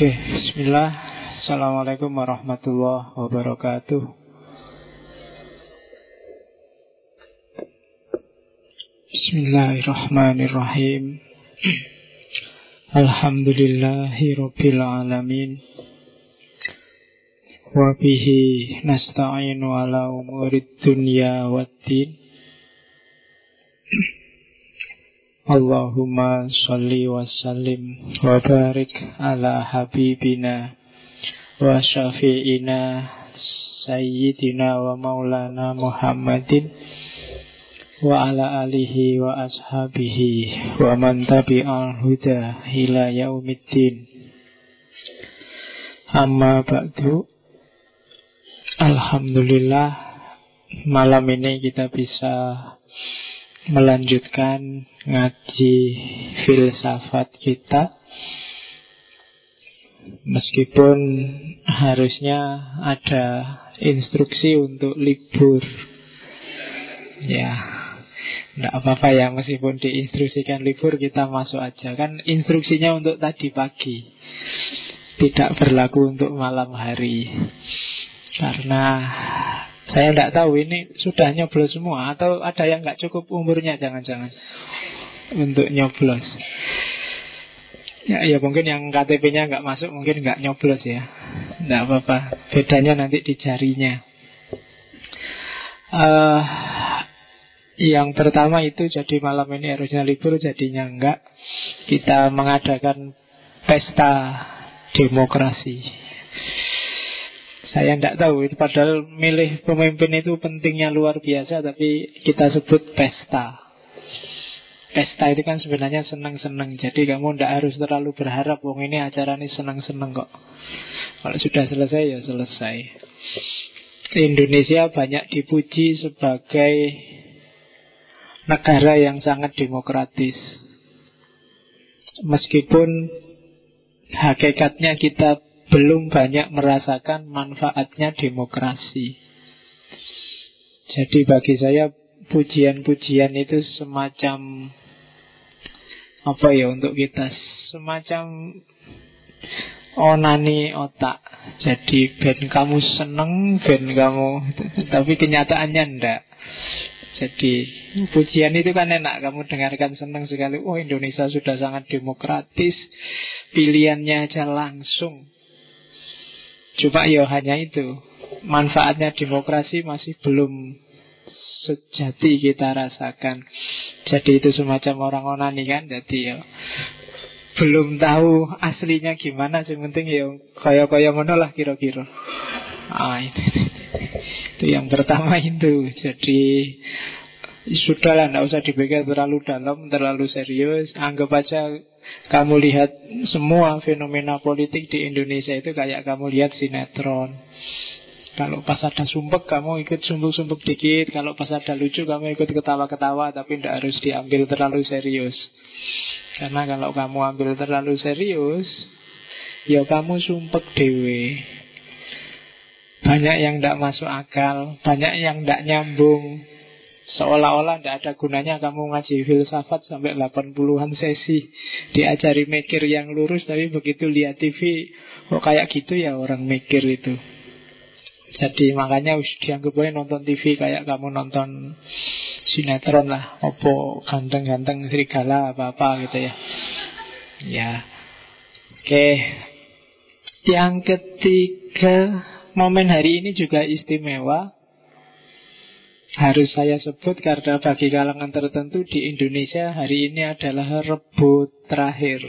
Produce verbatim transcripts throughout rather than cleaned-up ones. Oke, okay, bismillah. Assalamualaikum warahmatullahi wabarakatuh. Bismillahirrahmanirrahim. Alhamdulillahirabbil alamin. Wa bihi nasta'inu ala umurid dunya waddin. Allahumma sholli wa sallim wa barik ala habibina wa syafi'ina sayyidina wa maulana Muhammadin wa ala alihi wa ashabihi wa man tabi'al huda ila yaumiddin. Amma ba'du. Alhamdulillah, malam ini kita bisa melanjutkan ngaji filsafat kita, meskipun harusnya ada instruksi untuk libur. Ya, enggak apa-apa ya, meskipun diinstruksikan libur kita masuk aja. Kan instruksinya untuk tadi pagi, tidak berlaku untuk malam hari. Karena saya tidak tahu ini sudah nyoblos semua atau ada yang nggak cukup umurnya, jangan-jangan untuk nyoblos. Ya, ya mungkin yang K T P-nya nggak masuk mungkin nggak nyoblos ya. Nggak apa-apa. Bedanya nanti di jarinya. Uh, yang pertama itu, jadi malam ini harusnya libur, jadinya nggak. Kita mengadakan pesta demokrasi. Saya tidak tahu, padahal milih pemimpin itu pentingnya luar biasa, tapi kita sebut pesta. Pesta itu kan sebenarnya seneng-seneng, jadi kamu tidak harus terlalu berharap, wong ini acara ini seneng-seneng kok. Kalau sudah selesai ya selesai. Indonesia banyak dipuji sebagai negara yang sangat demokratis, meskipun hakikatnya kita belum banyak merasakan manfaatnya demokrasi. Jadi bagi saya pujian-pujian itu semacam apa ya untuk kita, semacam onani otak. Jadi ben kamu seneng, ben kamu, tapi kenyataannya enggak. Jadi pujian itu kan enak, kamu dengarkan seneng sekali. Oh, Indonesia sudah sangat demokratis, pilihannya aja langsung. Cuma ya hanya itu, manfaatnya demokrasi masih belum sejati kita rasakan. Jadi itu semacam orang onani kan, jadi ya belum tahu aslinya gimana. Yang penting ya kaya-kaya ngono lah kira-kira. Ah, itu, itu, itu yang pertama itu. Jadi sudahlah, tidak usah dipegang terlalu dalam, terlalu serius. Anggap aja kamu lihat semua fenomena politik di Indonesia itu kayak kamu lihat sinetron. Kalau pas ada sumpek kamu ikut sumpuk-sumpuk dikit, kalau pas ada lucu kamu ikut ketawa-ketawa, tapi tidak harus diambil terlalu serius. Karena kalau kamu ambil terlalu serius, ya kamu sumpek dewe. Banyak yang tidak masuk akal, banyak yang tidak nyambung. Seolah-olah tidak ada gunanya kamu ngaji filsafat sampai delapan puluhan sesi, diajari mikir yang lurus, tapi begitu lihat T V kok kayak gitu ya orang mikir itu. Jadi makanya dianggap boleh nonton T V kayak kamu nonton sinetron lah, opo ganteng-ganteng serigala apa-apa gitu ya. Ya, oke, okay. Yang ketiga, momen hari ini juga istimewa. Harus saya sebut karena bagi kalangan tertentu di Indonesia hari ini adalah Rebo terakhir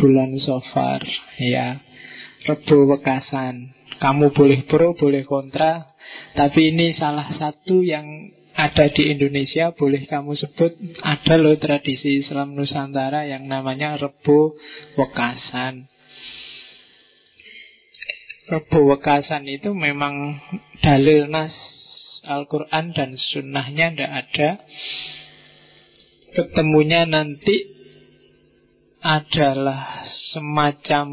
bulan Safar, ya, Rebo Wekasan. Kamu boleh pro, boleh kontra, tapi ini salah satu yang ada di Indonesia. Boleh kamu sebut ada loh tradisi Islam Nusantara yang namanya Rebo Wekasan. Rebo Wekasan itu memang dalil nas Al-Quran dan sunnahnya tidak ada. Ketemunya nanti adalah semacam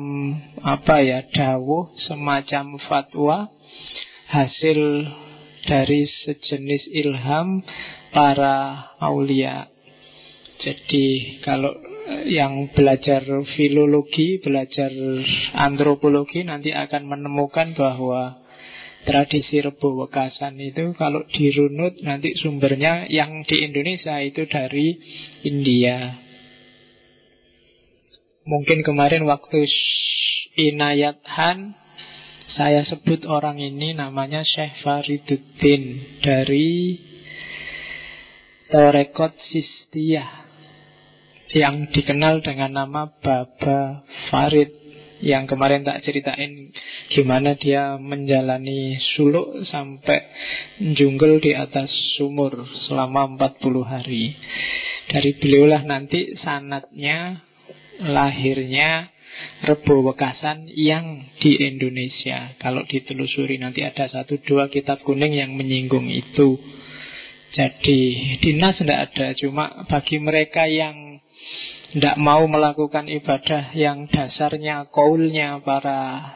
apa ya, dawuh, semacam fatwa hasil dari sejenis ilham para aulia. Jadi kalau yang belajar filologi, belajar antropologi nanti akan menemukan bahwa tradisi Rebo Wekasan itu kalau dirunut nanti sumbernya yang di Indonesia itu dari India. Mungkin kemarin waktu Inayat Han saya sebut orang ini namanya Syekh Fariduddin dari Tarekat Sistiyah yang dikenal dengan nama Baba Farid, yang kemarin tak ceritain gimana dia menjalani suluk sampai jungle di atas sumur selama empat puluh hari. Dari beliaulah nanti sanadnya lahirnya Rebo Wekasan yang di Indonesia. Kalau ditelusuri nanti ada satu dua kitab kuning yang menyinggung itu. Jadi dinas tidak ada, cuma bagi mereka yang tidak mau melakukan ibadah yang dasarnya kaulnya para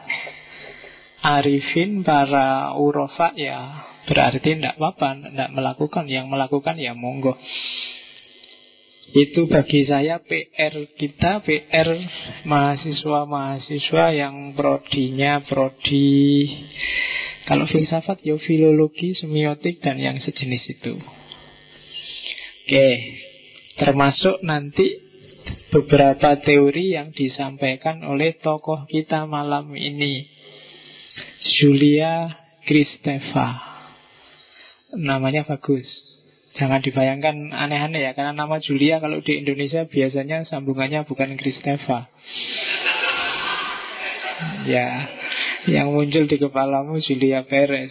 arifin, para urofa, ya berarti tidak apa-apa, tidak melakukan. Yang melakukan ya monggo. Itu bagi saya P R kita, P R mahasiswa-mahasiswa yang prodinya prodi, kalau filsafat ya filologi, semiotik, dan yang sejenis itu. Oke, termasuk nanti beberapa teori yang disampaikan oleh tokoh kita malam ini, Julia Kristeva. Namanya bagus, jangan dibayangkan aneh-aneh ya, karena nama Julia kalau di Indonesia biasanya sambungannya bukan Kristeva. Ya, yang muncul di kepalamu Julia Perez.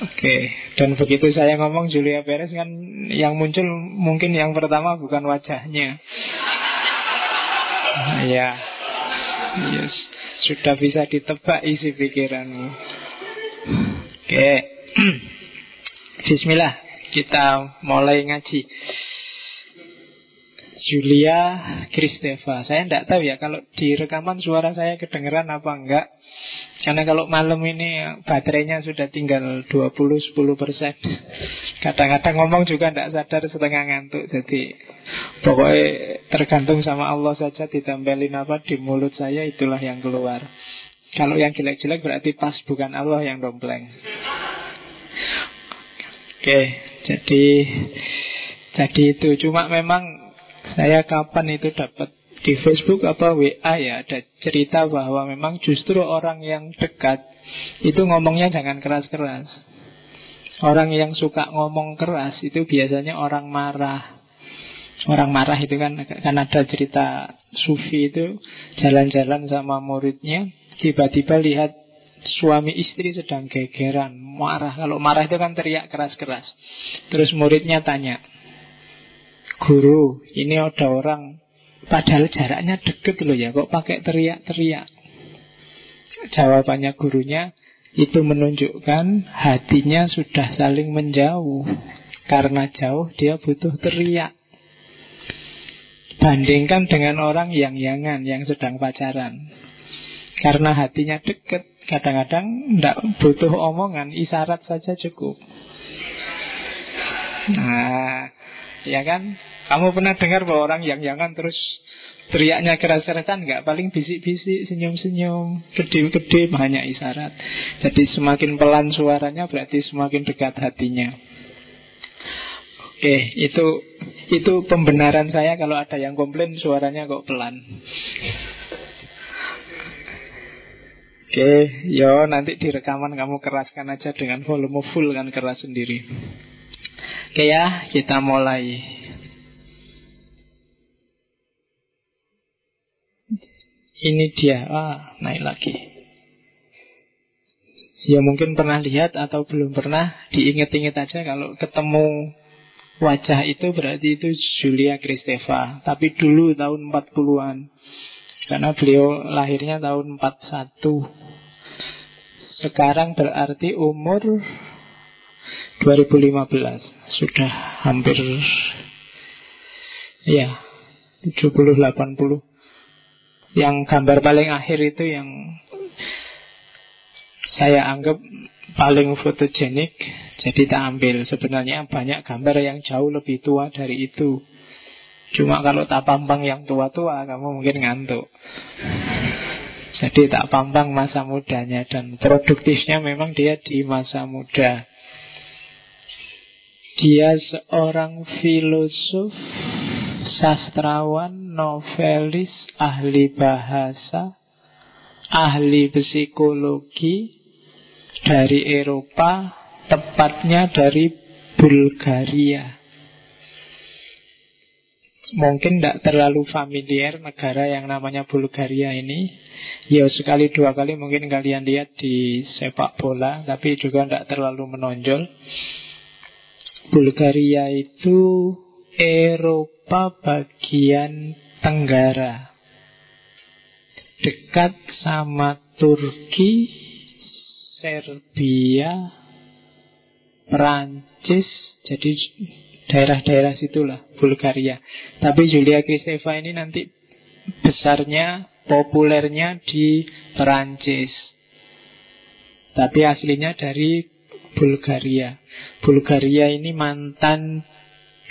Oke, okay. Dan begitu saya ngomong Julia Perez kan yang muncul mungkin yang pertama bukan wajahnya. Ya, yes. Sudah bisa ditebak isi pikiranmu. Oke, okay. Bismillah, kita mulai ngaji. Julia Kristeva. Saya tidak tahu ya kalau di rekaman suara saya kedengeran apa enggak, karena kalau malam ini baterainya sudah tinggal dua puluh sampai sepuluh persen. Kadang-kadang ngomong juga tidak sadar, setengah ngantuk. Jadi pokoknya tergantung sama Allah saja, ditempelin apa di mulut saya itulah yang keluar. Kalau yang jelek-jelek berarti pas bukan Allah yang dompleng. Oke, jadi Jadi itu cuma memang saya kapan itu dapat di Facebook apa W A ya, ada cerita bahwa memang justru orang yang dekat itu ngomongnya jangan keras-keras. Orang yang suka ngomong keras itu biasanya orang marah. Orang marah itu kan, kan ada cerita Sufi itu jalan-jalan sama muridnya, tiba-tiba lihat suami istri sedang gegeran, marah. Kalau marah itu kan teriak keras-keras. Terus muridnya tanya, "Guru, ini ada orang, padahal jaraknya deket loh ya, kok pakai teriak-teriak?" Jawabannya gurunya, itu menunjukkan hatinya sudah saling menjauh. Karena jauh dia butuh teriak. Bandingkan dengan orang yang-yangan, yang sedang pacaran. Karena hatinya deket, kadang-kadang tidak butuh omongan, isyarat saja cukup. Nah, ya kan? Kamu pernah dengar bahwa orang yang-yangan terus teriaknya keras-kerasan enggak? Paling bisik-bisik, senyum-senyum, gede-gede, hanya isyarat. Jadi semakin pelan suaranya berarti semakin dekat hatinya. Oke, itu itu pembenaran saya kalau ada yang komplain suaranya kok pelan. Oke, yo nanti di rekaman kamu keraskan aja dengan volume full, kan keras sendiri. Oke ya, kita mulai. Ini dia, ah, naik lagi. Ya mungkin pernah lihat atau belum pernah, diinget-inget aja kalau ketemu wajah itu berarti itu Julia Kristeva. Tapi dulu tahun empat puluhan, karena beliau lahirnya tahun empat puluh satu. Sekarang berarti umur dua ribu lima belas, sudah hampir ya tujuh puluh delapan puluh. Yang gambar paling akhir itu yang saya anggap paling fotogenik, jadi tak ambil. Sebenarnya banyak gambar yang jauh lebih tua dari itu. Cuma kalau tak pampang yang tua-tua kamu mungkin ngantuk. Jadi tak pampang masa mudanya, dan produktifnya memang dia di masa muda. Dia seorang filosof, sastrawan, novelis, ahli bahasa, ahli psikologi dari Eropa, tepatnya dari Bulgaria. Mungkin tidak terlalu familiar negara yang namanya Bulgaria ini. Ya sekali dua kali mungkin kalian lihat di sepak bola, tapi juga tidak terlalu menonjol. Bulgaria itu Eropa bagian tenggara, dekat sama Turki, Serbia, Perancis. Jadi daerah-daerah situlah Bulgaria. Tapi Julia Kristeva ini nanti besarnya, populernya di Perancis, tapi aslinya dari Bulgaria. Bulgaria ini mantan,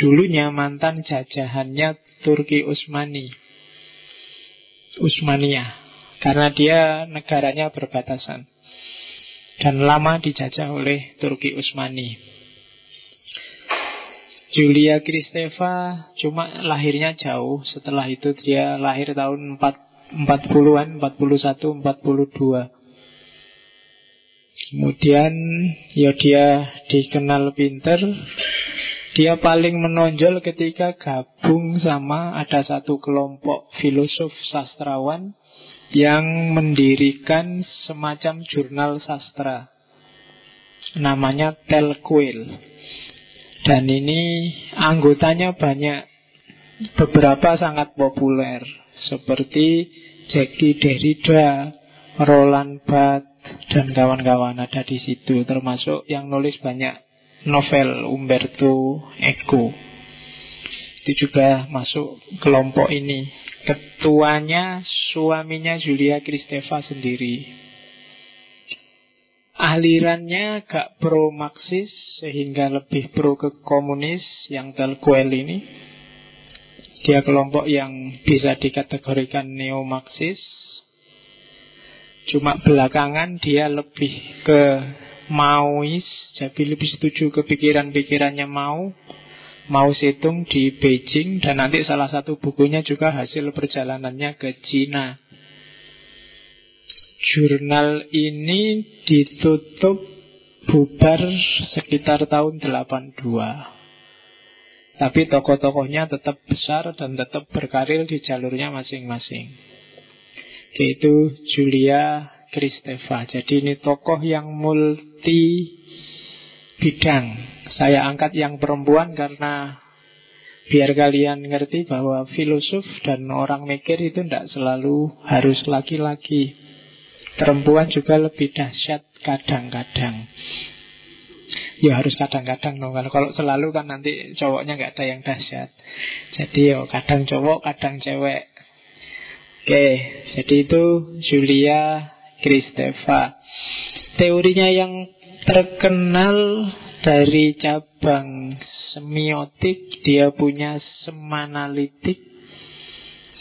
dulunya mantan jajahannya Turki Utsmani, Utsmania, karena dia negaranya berbatasan dan lama dijajah oleh Turki Utsmani. Julia Kristeva cuma lahirnya jauh. Setelah itu dia lahir tahun empat puluhan, empat puluh satu, empat puluh dua. Kemudian ya dia dikenal pinter. Dia paling menonjol ketika gabung sama ada satu kelompok filosof sastrawan yang mendirikan semacam jurnal sastra, namanya Tel Quel. Dan ini anggotanya banyak, beberapa sangat populer seperti Jacques Derrida, Roland Barthes, dan kawan-kawan ada di situ, termasuk yang nulis banyak novel Umberto Eco. Itu juga masuk kelompok ini. Ketuanya suaminya Julia Kristeva sendiri. Alirannya agak pro-Marxis, sehingga lebih pro ke komunis yang Tel Quel ini. Dia kelompok yang bisa dikategorikan neo-Marxis. Cuma belakangan dia lebih ke Maois, jadi lebih setuju ke pikiran-pikirannya Mao, Mao Zedong di Beijing. Dan nanti salah satu bukunya juga hasil perjalanannya ke Cina. Jurnal ini ditutup bubar sekitar tahun delapan puluh dua. Tapi tokoh-tokohnya tetap besar dan tetap berkarir di jalurnya masing-masing. Yaitu Julia Kristeva. Jadi ini tokoh yang multi bidang. Saya angkat yang perempuan karena biar kalian ngerti bahwa filosof dan orang mikir itu tidak selalu harus laki-laki. Perempuan juga lebih dahsyat kadang-kadang. Ya harus kadang-kadang dong. Kalau selalu kan nanti cowoknya nggak ada yang dahsyat. Jadi ya kadang cowok, kadang cewek. Oke, jadi itu Julia Kristeva. Teorinya yang terkenal dari cabang semiotik, dia punya semanalitik.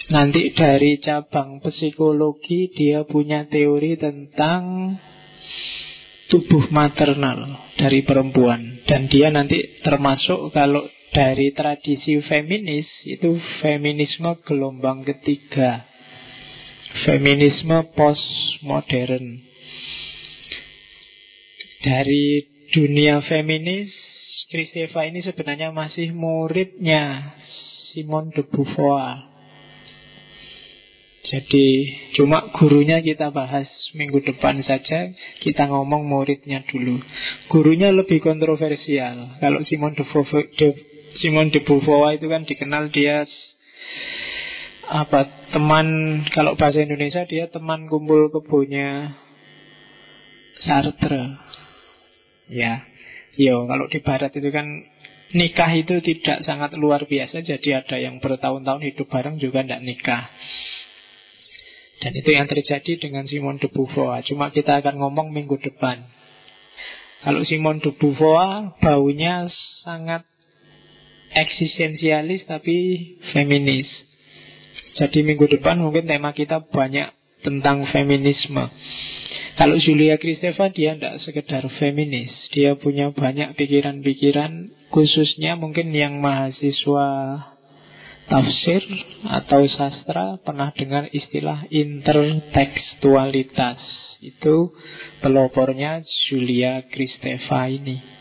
Nanti dari cabang psikologi dia punya teori tentang tubuh maternal dari perempuan. Dan dia nanti termasuk kalau dari tradisi feminis, itu feminisme gelombang ketiga, feminisme postmodern. Dari dunia feminis, Kristeva ini sebenarnya masih muridnya Simone de Beauvoir. Jadi cuma gurunya kita bahas minggu depan saja. Kita ngomong muridnya dulu. Gurunya lebih kontroversial. Kalau Simone de Beauvoir, de, Simone de Beauvoir itu kan dikenal dia apa teman, kalau bahasa Indonesia dia teman kumpul kebonya Sartre. Ya, yo kalau di Barat itu kan nikah itu tidak sangat luar biasa. Jadi ada yang bertahun-tahun hidup bareng juga tidak nikah. Dan itu yang terjadi dengan Simone de Beauvoir. Cuma kita akan ngomong minggu depan. Kalau Simone de Beauvoir baunya sangat eksistensialis tapi feminis. Jadi minggu depan mungkin tema kita banyak tentang feminisme. Kalau Julia Kristeva, dia tidak sekedar feminis. Dia punya banyak pikiran-pikiran, khususnya mungkin yang mahasiswa tafsir atau sastra pernah dengar istilah intertekstualitas. Itu pelopornya Julia Kristeva ini.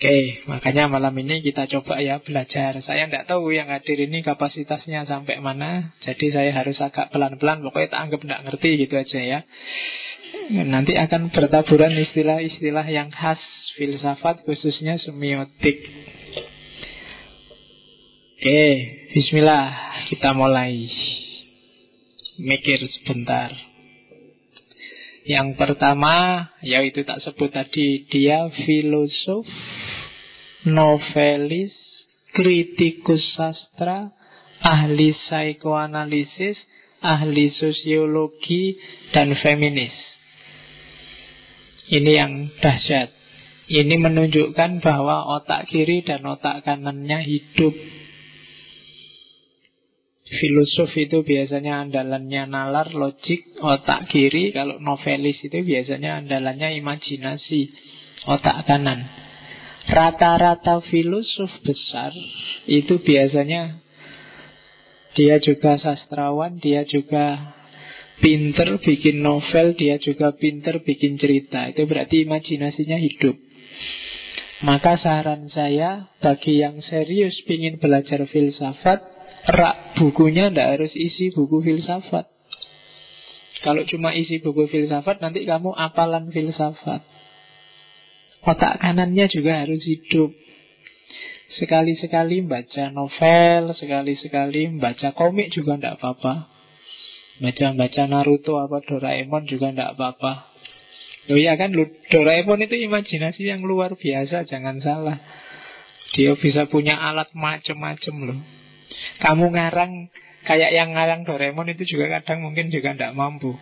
Oke, makanya malam ini kita coba ya belajar. Saya tidak tahu yang hadir ini kapasitasnya sampai mana, jadi saya harus agak pelan-pelan. Pokoknya tak anggap tidak ngerti gitu aja ya. Nanti akan bertaburan istilah-istilah yang khas filsafat, khususnya semiotik. Oke, okay, bismillah, kita mulai. Mikir sebentar. Yang pertama, ya itu tak sebut tadi, dia filosof, novelis, kritikus sastra, ahli psikoanalisis, ahli sosiologi, dan feminis. Ini yang dahsyat. Ini menunjukkan bahwa otak kiri dan otak kanannya hidup. Filosof itu biasanya andalannya nalar, logik, otak kiri. Kalau novelis itu biasanya andalannya imajinasi, otak kanan. Rata-rata filosof besar itu biasanya dia juga sastrawan, dia juga pinter bikin novel, dia juga pinter bikin cerita. Itu berarti imajinasinya hidup. Maka saran saya bagi yang serius ingin belajar filsafat, rak bukunya tidak harus isi buku filsafat. Kalau cuma isi buku filsafat, nanti kamu apalan filsafat. Otak kanannya juga harus hidup. Sekali-sekali baca novel, sekali-sekali baca komik juga tidak apa-apa. Baca-baca Naruto apa Doraemon juga tidak apa-apa. Loh ya kan, Doraemon itu imajinasi yang luar biasa, jangan salah. Dia bisa punya alat macam-macam loh. Kamu ngarang, kayak yang ngarang Doraemon itu juga kadang mungkin juga tidak mampu.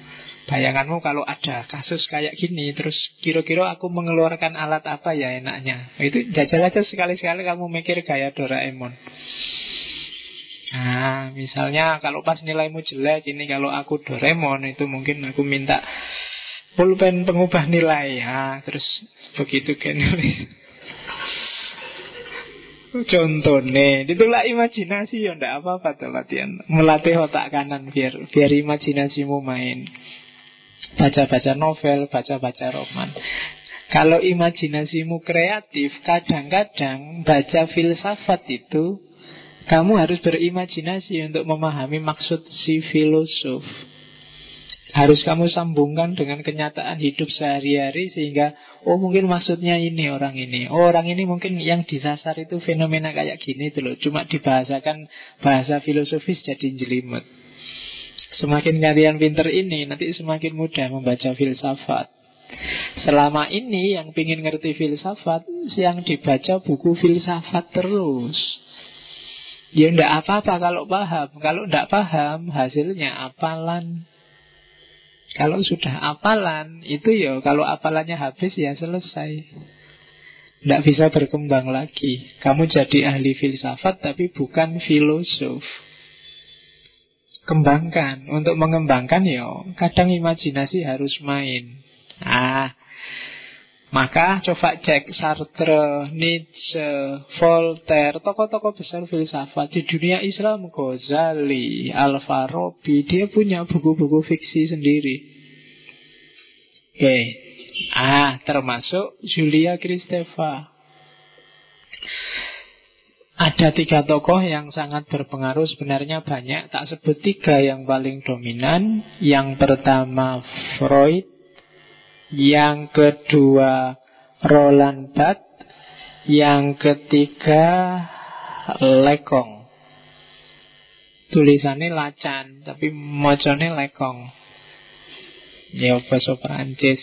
Bayanganmu kalau ada kasus kayak gini, terus kira-kira aku mengeluarkan alat apa ya enaknya. Itu jajal aja sekali-sekali kamu mikir gaya Doraemon. Nah, misalnya kalau pas nilaimu jelek, ini kalau aku Doraemon itu mungkin aku minta pulpen pengubah nilai ya. Terus begitu kan. Contohnya, itulah imajinasi ya, ndak apa-apa tuh latihan. Melatih otak kanan biar biar imajinasimu main. Baca-baca novel, baca-baca roman. Kalau imajinasimu kreatif, kadang-kadang baca filsafat itu kamu harus berimajinasi untuk memahami maksud si filosof. Harus kamu sambungkan dengan kenyataan hidup sehari-hari sehingga oh mungkin maksudnya ini orang ini. Oh orang ini mungkin yang disasar itu fenomena kayak gini tuh loh. Cuma dibahasakan bahasa filosofis jadi jelimet. Semakin kalian pinter ini nanti semakin mudah membaca filsafat. Selama ini yang pingin ngerti filsafat yang dibaca buku filsafat terus. Ya ndak apa-apa kalau paham. Kalau ndak paham hasilnya apalan. Kalau sudah apalan, itu ya kalau apalannya habis ya selesai. Tidak bisa berkembang lagi. Kamu jadi ahli filsafat tapi bukan filosof. Kembangkan. Untuk mengembangkan ya kadang imajinasi harus main. Ah, maka coba cek Sartre, Nietzsche, Voltaire, tokoh-tokoh besar filsafat di dunia Islam, Ghazali, Al-Farabi, dia punya buku-buku fiksi sendiri. Oke, okay. ah termasuk Julia Kristeva. Ada tiga tokoh yang sangat berpengaruh, sebenarnya banyak, tak sebut tiga yang paling dominan. Yang pertama Freud, yang kedua Roland Barthes, yang ketiga Lacan. Tulisannya Lacan tapi mocone Lacan. Ya bahasa Perancis.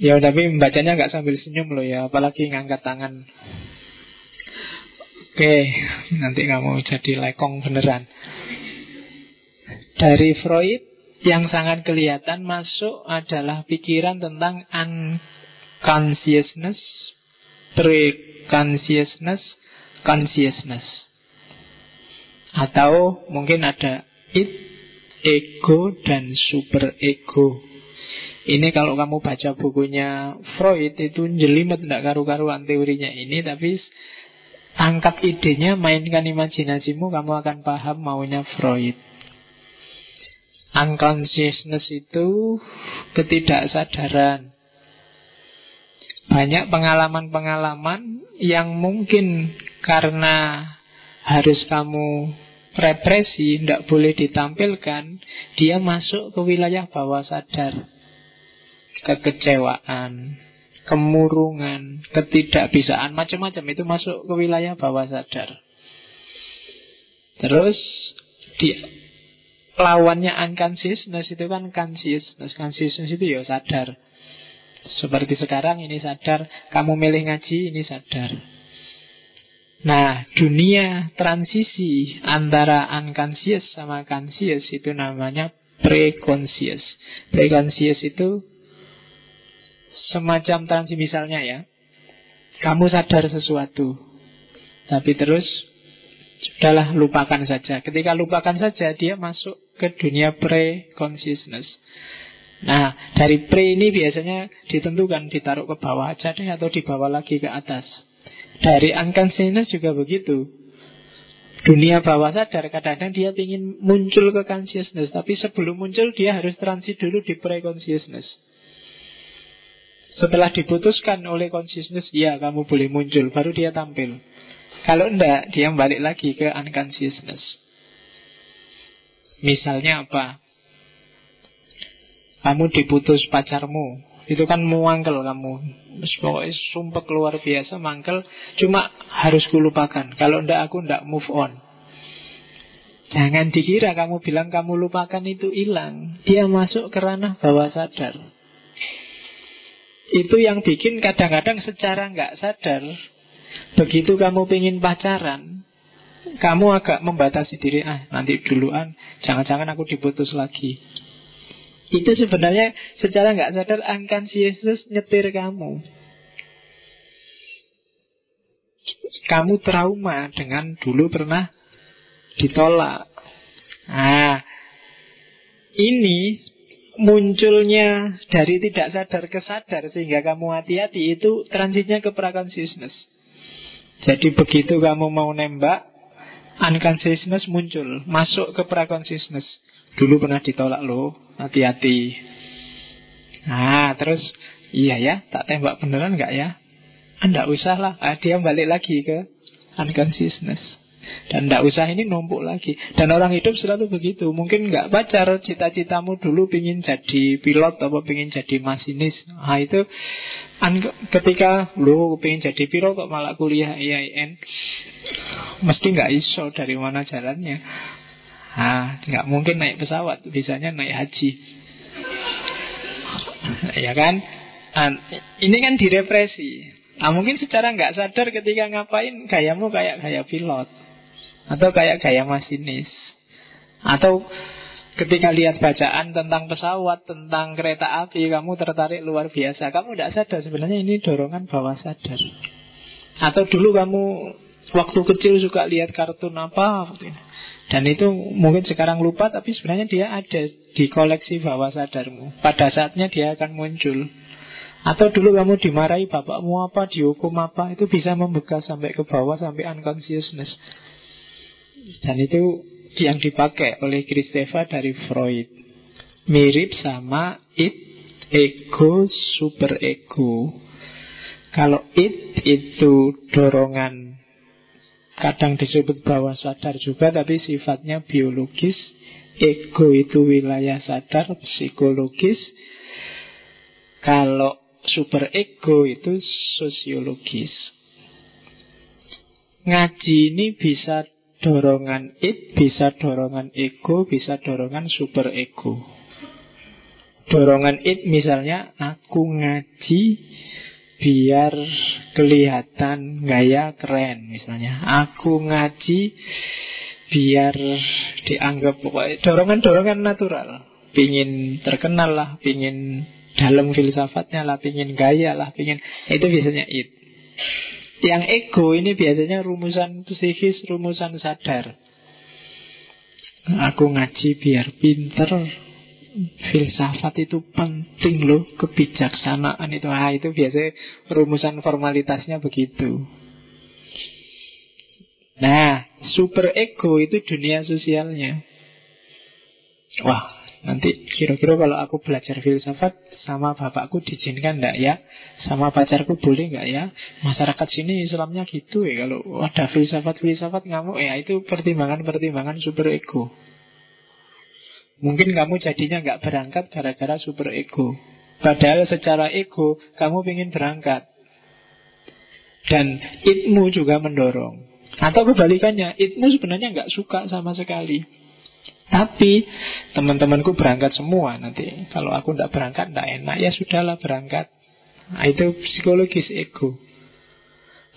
Ya tapi membacanya nggak sambil senyum loh ya, apalagi ngangkat tangan. Oke, nanti kamu jadi Lacan beneran. Dari Freud yang sangat kelihatan masuk adalah pikiran tentang unconsciousness, pre consciousness, consciousness. Atau mungkin ada id, ego, dan superego. Ini kalau kamu baca bukunya Freud itu jelimet, tidak karu-karuan teorinya ini, tapi angkat idenya, mainkan imajinasimu, kamu akan paham maunya Freud. Unconsciousness itu ketidaksadaran. Banyak pengalaman-pengalaman yang mungkin karena harus kamu represi, tidak boleh ditampilkan, dia masuk ke wilayah bawah sadar. Kekecewaan, kemurungan, ketidakbisaan, macam-macam itu masuk ke wilayah bawah sadar. Terus di lawannya unconsciousness itu kan consciousness. Consciousness itu ya sadar. Seperti sekarang ini sadar, kamu milih ngaji ini sadar. Nah, dunia transisi antara unconscious sama conscious itu namanya preconscious. Preconscious itu semacam transi, misalnya ya, kamu sadar sesuatu, tapi terus sudahlah, lupakan saja. Ketika lupakan saja, dia masuk ke dunia pre-consciousness. Nah, dari pre ini biasanya ditentukan, ditaruh ke bawah aja deh, atau dibawa lagi ke atas. Dari unconsciousness juga begitu. Dunia bawah sadar, kadang-kadang dia ingin muncul ke consciousness, tapi sebelum muncul dia harus transi dulu di pre-consciousness. Setelah diputuskan oleh consciousness, ya kamu boleh muncul, baru dia tampil. Kalau enggak, dia balik lagi ke unconsciousness. Misalnya apa? Kamu diputus pacarmu, itu kan muangkel kamu, pokoknya sumpek luar biasa, mangkel. Cuma harus kulupakan, kalau enggak aku enggak move on. Jangan dikira kamu bilang kamu lupakan itu hilang. Dia masuk ke ranah bawah sadar. Itu yang bikin kadang-kadang secara nggak sadar, begitu kamu pengin pacaran, kamu agak membatasi diri. Ah, nanti duluan, jangan-jangan aku diputus lagi. Itu sebenarnya secara nggak sadar unconscious nyetir kamu. Kamu trauma dengan dulu pernah ditolak. Nah, ini munculnya dari tidak sadar ke sadar, sehingga kamu hati-hati, itu transitnya ke pra-consciousness. Jadi begitu kamu mau nembak, unconsciousness muncul, masuk ke pra-consciousness. Dulu pernah ditolak loh, hati-hati. Nah, terus iya ya, tak tembak beneran gak ya? Nggak usah lah, ah, dia balik lagi ke unconsciousness. Dan tidak usah, ini numpuk lagi. Dan orang hidup selalu begitu. Mungkin nggak pacar, cita-citamu dulu pingin jadi pilot atau pingin jadi masinis. Nah itu ketika lu pingin jadi pilot kok malah kuliah I A I N, mesti nggak iso, dari mana jalannya. Nah, nggak mungkin naik pesawat, bisanya naik haji. Ya kan? Nah, ini kan direpresi. Nah, mungkin secara nggak sadar ketika ngapain, gayamu kayak gaya pilot atau kayak gaya masinis. Atau ketika lihat bacaan tentang pesawat, tentang kereta api, kamu tertarik luar biasa. Kamu tidak sadar sebenarnya ini dorongan bawah sadar. Atau dulu kamu waktu kecil suka lihat kartun apa, dan itu mungkin sekarang lupa, tapi sebenarnya dia ada di koleksi bawah sadarmu. Pada saatnya dia akan muncul. Atau dulu kamu dimarahi bapakmu apa, dihukum apa, itu bisa membekas sampai ke bawah, sampai unconsciousness. Dan itu yang dipakai oleh Kristeva dari Freud. Mirip sama id, ego, superego. Kalau id itu dorongan, kadang disebut bawah sadar juga, tapi sifatnya biologis. Ego itu wilayah sadar, psikologis. Kalau superego itu sosiologis. Ngaji ini bisa dorongan id, bisa dorongan ego, bisa dorongan super ego. Dorongan id misalnya, aku ngaji biar kelihatan gaya keren misalnya. Aku ngaji biar dianggap, pokoknya dorongan-dorongan natural. Pingin terkenal lah, pingin dalam filsafatnya lah, pingin gaya lah, pingin. Itu biasanya id. Yang ego ini biasanya rumusan psikis, rumusan sadar. Aku ngaji biar pinter, filsafat itu penting loh, kebijaksanaan itu. Ah, itu biasanya rumusan formalitasnya begitu. Nah, super ego itu dunia sosialnya. Wah, nanti kira-kira kalau aku belajar filsafat sama bapakku diizinkan enggak ya? Sama pacarku boleh enggak ya? Masyarakat sini Islamnya gitu ya, kalau ada filsafat-filsafat ngamuk ya, itu pertimbangan-pertimbangan super ego. Mungkin kamu jadinya enggak berangkat gara-gara super ego. Padahal secara ego kamu ingin berangkat. Dan idmu juga mendorong. Atau kebalikannya, idmu sebenarnya enggak suka sama sekali. Tapi teman-temanku berangkat semua nanti. Kalau aku tidak berangkat tidak enak. Ya sudahlah berangkat. Nah, itu psikologis ego.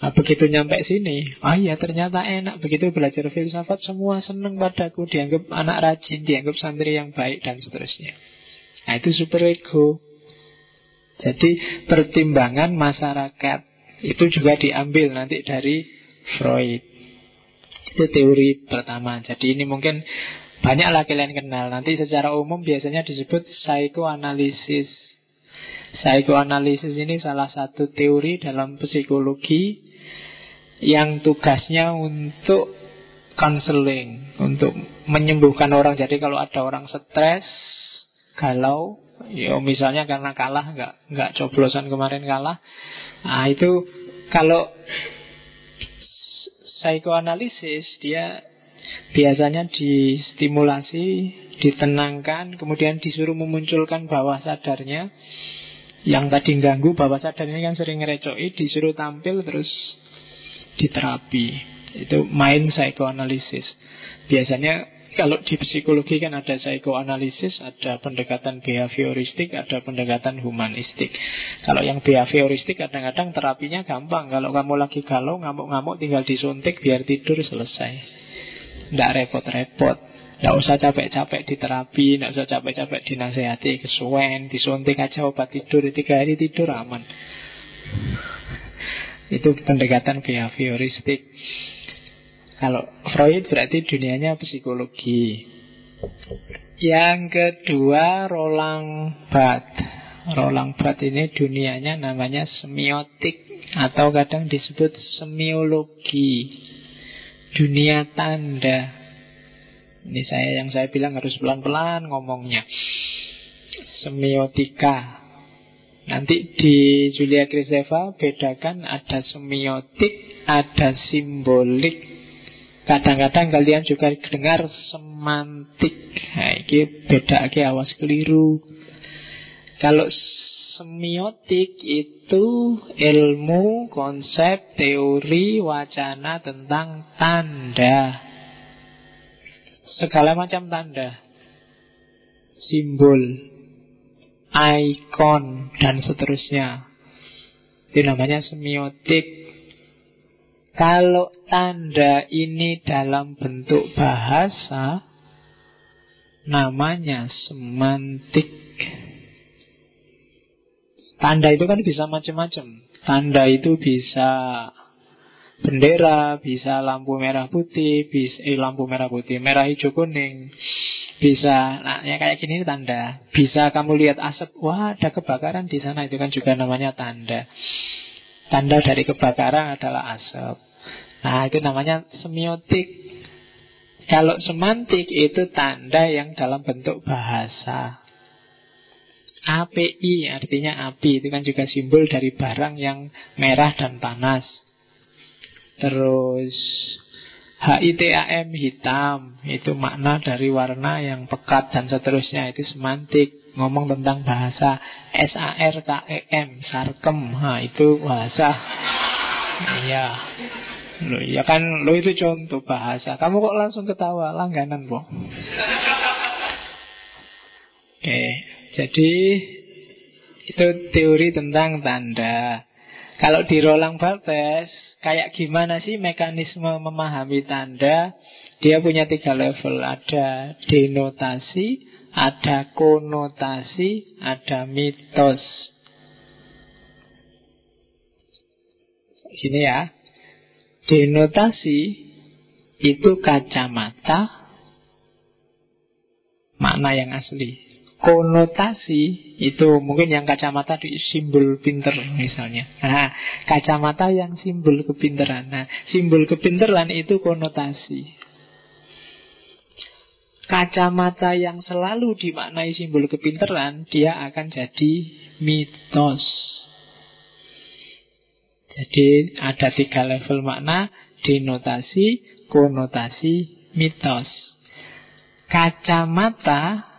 Nah, begitu nyampe sini, ah ya ternyata enak. Begitu belajar filsafat semua seneng padaku. Dianggap anak rajin, dianggap santri yang baik dan seterusnya. Nah, itu super ego. Jadi pertimbangan masyarakat itu juga diambil nanti dari Freud. Itu teori pertama. Jadi ini mungkin banyaklah kalian kenal. Nanti secara umum biasanya disebut psikoanalisis. Psikoanalisis ini salah satu teori dalam psikologi yang tugasnya untuk counseling, untuk menyembuhkan orang. Jadi kalau ada orang stres, galau, ya misalnya karena kalah, nggak nggak coblosan kemarin kalah, nah itu kalau psikoanalisis dia biasanya distimulasi, ditenangkan, kemudian disuruh memunculkan bawah sadarnya. Yang tadi ganggu bawah sadarnya kan sering ngerecoki, disuruh tampil terus diterapi. Itu main psikoanalisis. Biasanya kalau di psikologi kan ada psikoanalisis, ada pendekatan behavioristik, ada pendekatan humanistik. Kalau yang behavioristik kadang-kadang terapinya gampang. Kalau kamu lagi galau, ngamuk-ngamuk tinggal disuntik biar tidur selesai. Tidak repot-repot, tidak usah capek-capek di terapi, tidak usah capek-capek dinasehati, kesuwen, disuntik aja obat tidur, tiga hari tidur aman. Itu pendekatan behavioristik. Kalau Freud berarti dunianya psikologi. Yang kedua Roland Barthes. Roland Barthes ini dunianya namanya semiotik atau kadang disebut semiologi. Dunia tanda. Ini saya yang saya bilang harus pelan-pelan ngomongnya. Semiotika. Nanti di Julia Kristeva bedakan ada semiotik, ada simbolik. Kadang-kadang kalian juga dengar semantik. Nah, ini beda, ini awas keliru. Kalau semiotik itu ilmu, konsep, teori, wacana tentang tanda. Segala macam tanda. Simbol, ikon, dan seterusnya. Itu namanya semiotik. Kalau tanda ini dalam bentuk bahasa, namanya semantik. Tanda itu kan bisa macam-macam. Tanda itu bisa bendera, bisa lampu merah putih, bisa eh, lampu merah putih, merah hijau kuning, bisa, nah ya kayak gini tanda. Bisa kamu lihat asap, wah ada kebakaran di sana, itu kan juga namanya tanda. Tanda dari kebakaran adalah asap. Nah itu namanya semiotik. Kalau semantik itu tanda yang dalam bentuk bahasa. A P I artinya api, itu kan juga simbol dari barang yang merah dan panas. Terus H I T A M hitam, itu makna dari warna yang pekat dan seterusnya, itu semantik, ngomong tentang bahasa. S A R K E M sarkem, ha, itu bahasa. Iya. Loh, ya kan lo itu contoh bahasa. Kamu kok langsung ketawa, langganan, Bro. Oke. Jadi itu teori tentang tanda. Kalau di Roland Barthes, kayak gimana sih mekanisme memahami tanda? Dia punya tiga level. Ada denotasi, ada konotasi, ada mitos. Sini ya. Denotasi itu kacamata makna yang asli. Konotasi itu mungkin yang kacamata di simbol pinter misalnya. Nah, kacamata yang simbol kepinteran. Nah, simbol kepinteran itu konotasi. Kacamata yang selalu dimaknai simbol kepinteran, dia akan jadi mitos. Jadi ada tiga level makna: denotasi, konotasi, mitos. Kacamata